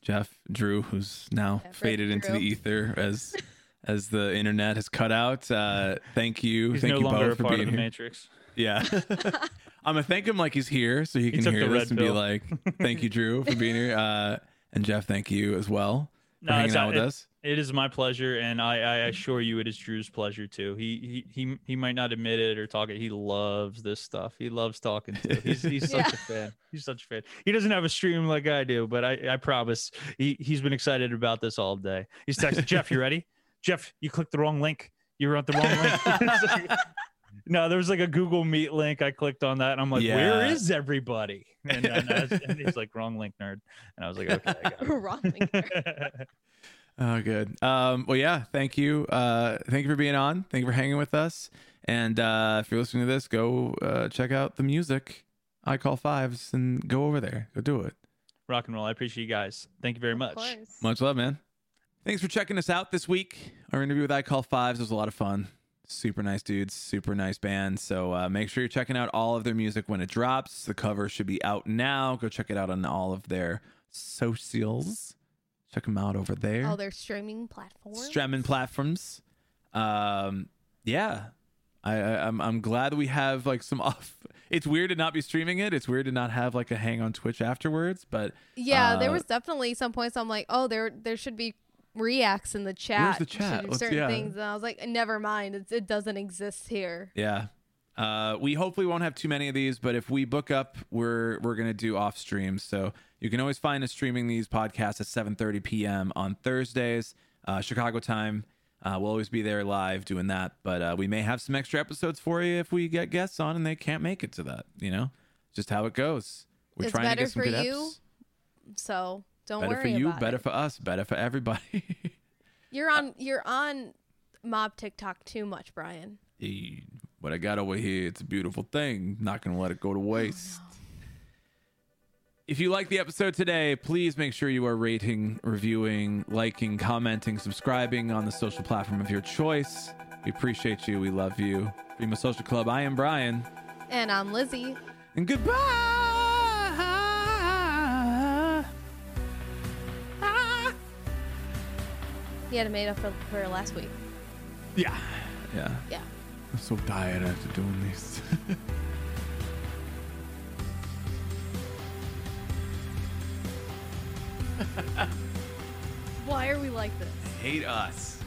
Jeff, Drew, who's now faded into the ether as the internet has cut out. Thank you. He's thank no you longer both a part for being of the here. Matrix. Yeah. I'm gonna thank him like he's here, so he can hear this and pill. Be like, "Thank you, Drew, for being here." And Jeff, thank you as well for hanging out with us. It is my pleasure, and I assure you, it is Drew's pleasure too. He might not admit it or talk it. He loves this stuff. He loves talking to. He's such a fan. He's such a fan. He doesn't have a stream like I do, but I promise he's been excited about this all day. He's texting Jeff, "You ready? Jeff, you clicked the wrong link. You're at the wrong link." No, there was like a Google Meet link. I clicked on that, and I'm like, "Where is everybody?" And he's like, "Wrong link, nerd." And I was like, "Okay, I got it." Wrong link, nerd. Oh, good. Well, yeah. Thank you. Thank you for being on. Thank you for hanging with us. And if you're listening to this, go check out the music. I Call Fives, and go over there. Go do it. Rock and roll. I appreciate you guys. Thank you very much. Much love, man. Thanks for checking us out this week. Our interview with I Call Fives was a lot of fun. Super nice dudes, super nice band. So make sure you're checking out all of their music when it drops. The cover should be out now. Go check it out on all of their socials. Check them out over there. All their streaming platforms. Yeah. I'm glad that we have like some off. It's weird to not be streaming it. It's weird to not have like a hang on Twitch afterwards. But yeah, there was definitely some points I'm like, oh, there should be reacts in the chat. Where's the chat? Certain things, and I was like, never mind, it doesn't exist here. We hopefully won't have too many of these, but if we book up, we're gonna do off streams, so you can always find us streaming these podcasts at 7:30 p.m. on Thursdays, Chicago time. We'll always be there live doing that, but we may have some extra episodes for you if we get guests on and they can't make it to that. You know, just how it goes. We're it's trying to get some good eps. So don't better worry for you, about better it. For us, better for everybody. You're on mob TikTok too much, Brian. What I got over here, it's a beautiful thing. Not gonna let it go to waste. Oh, no. If you like the episode today, please make sure you are rating, reviewing, liking, commenting, subscribing on the social platform of your choice. We appreciate you. We love you. For Emo Social Club, I am Brian. And I'm Lizzie. And goodbye. He had it made up for last week. Yeah. I'm so tired after doing this. Why are we like this? I hate us.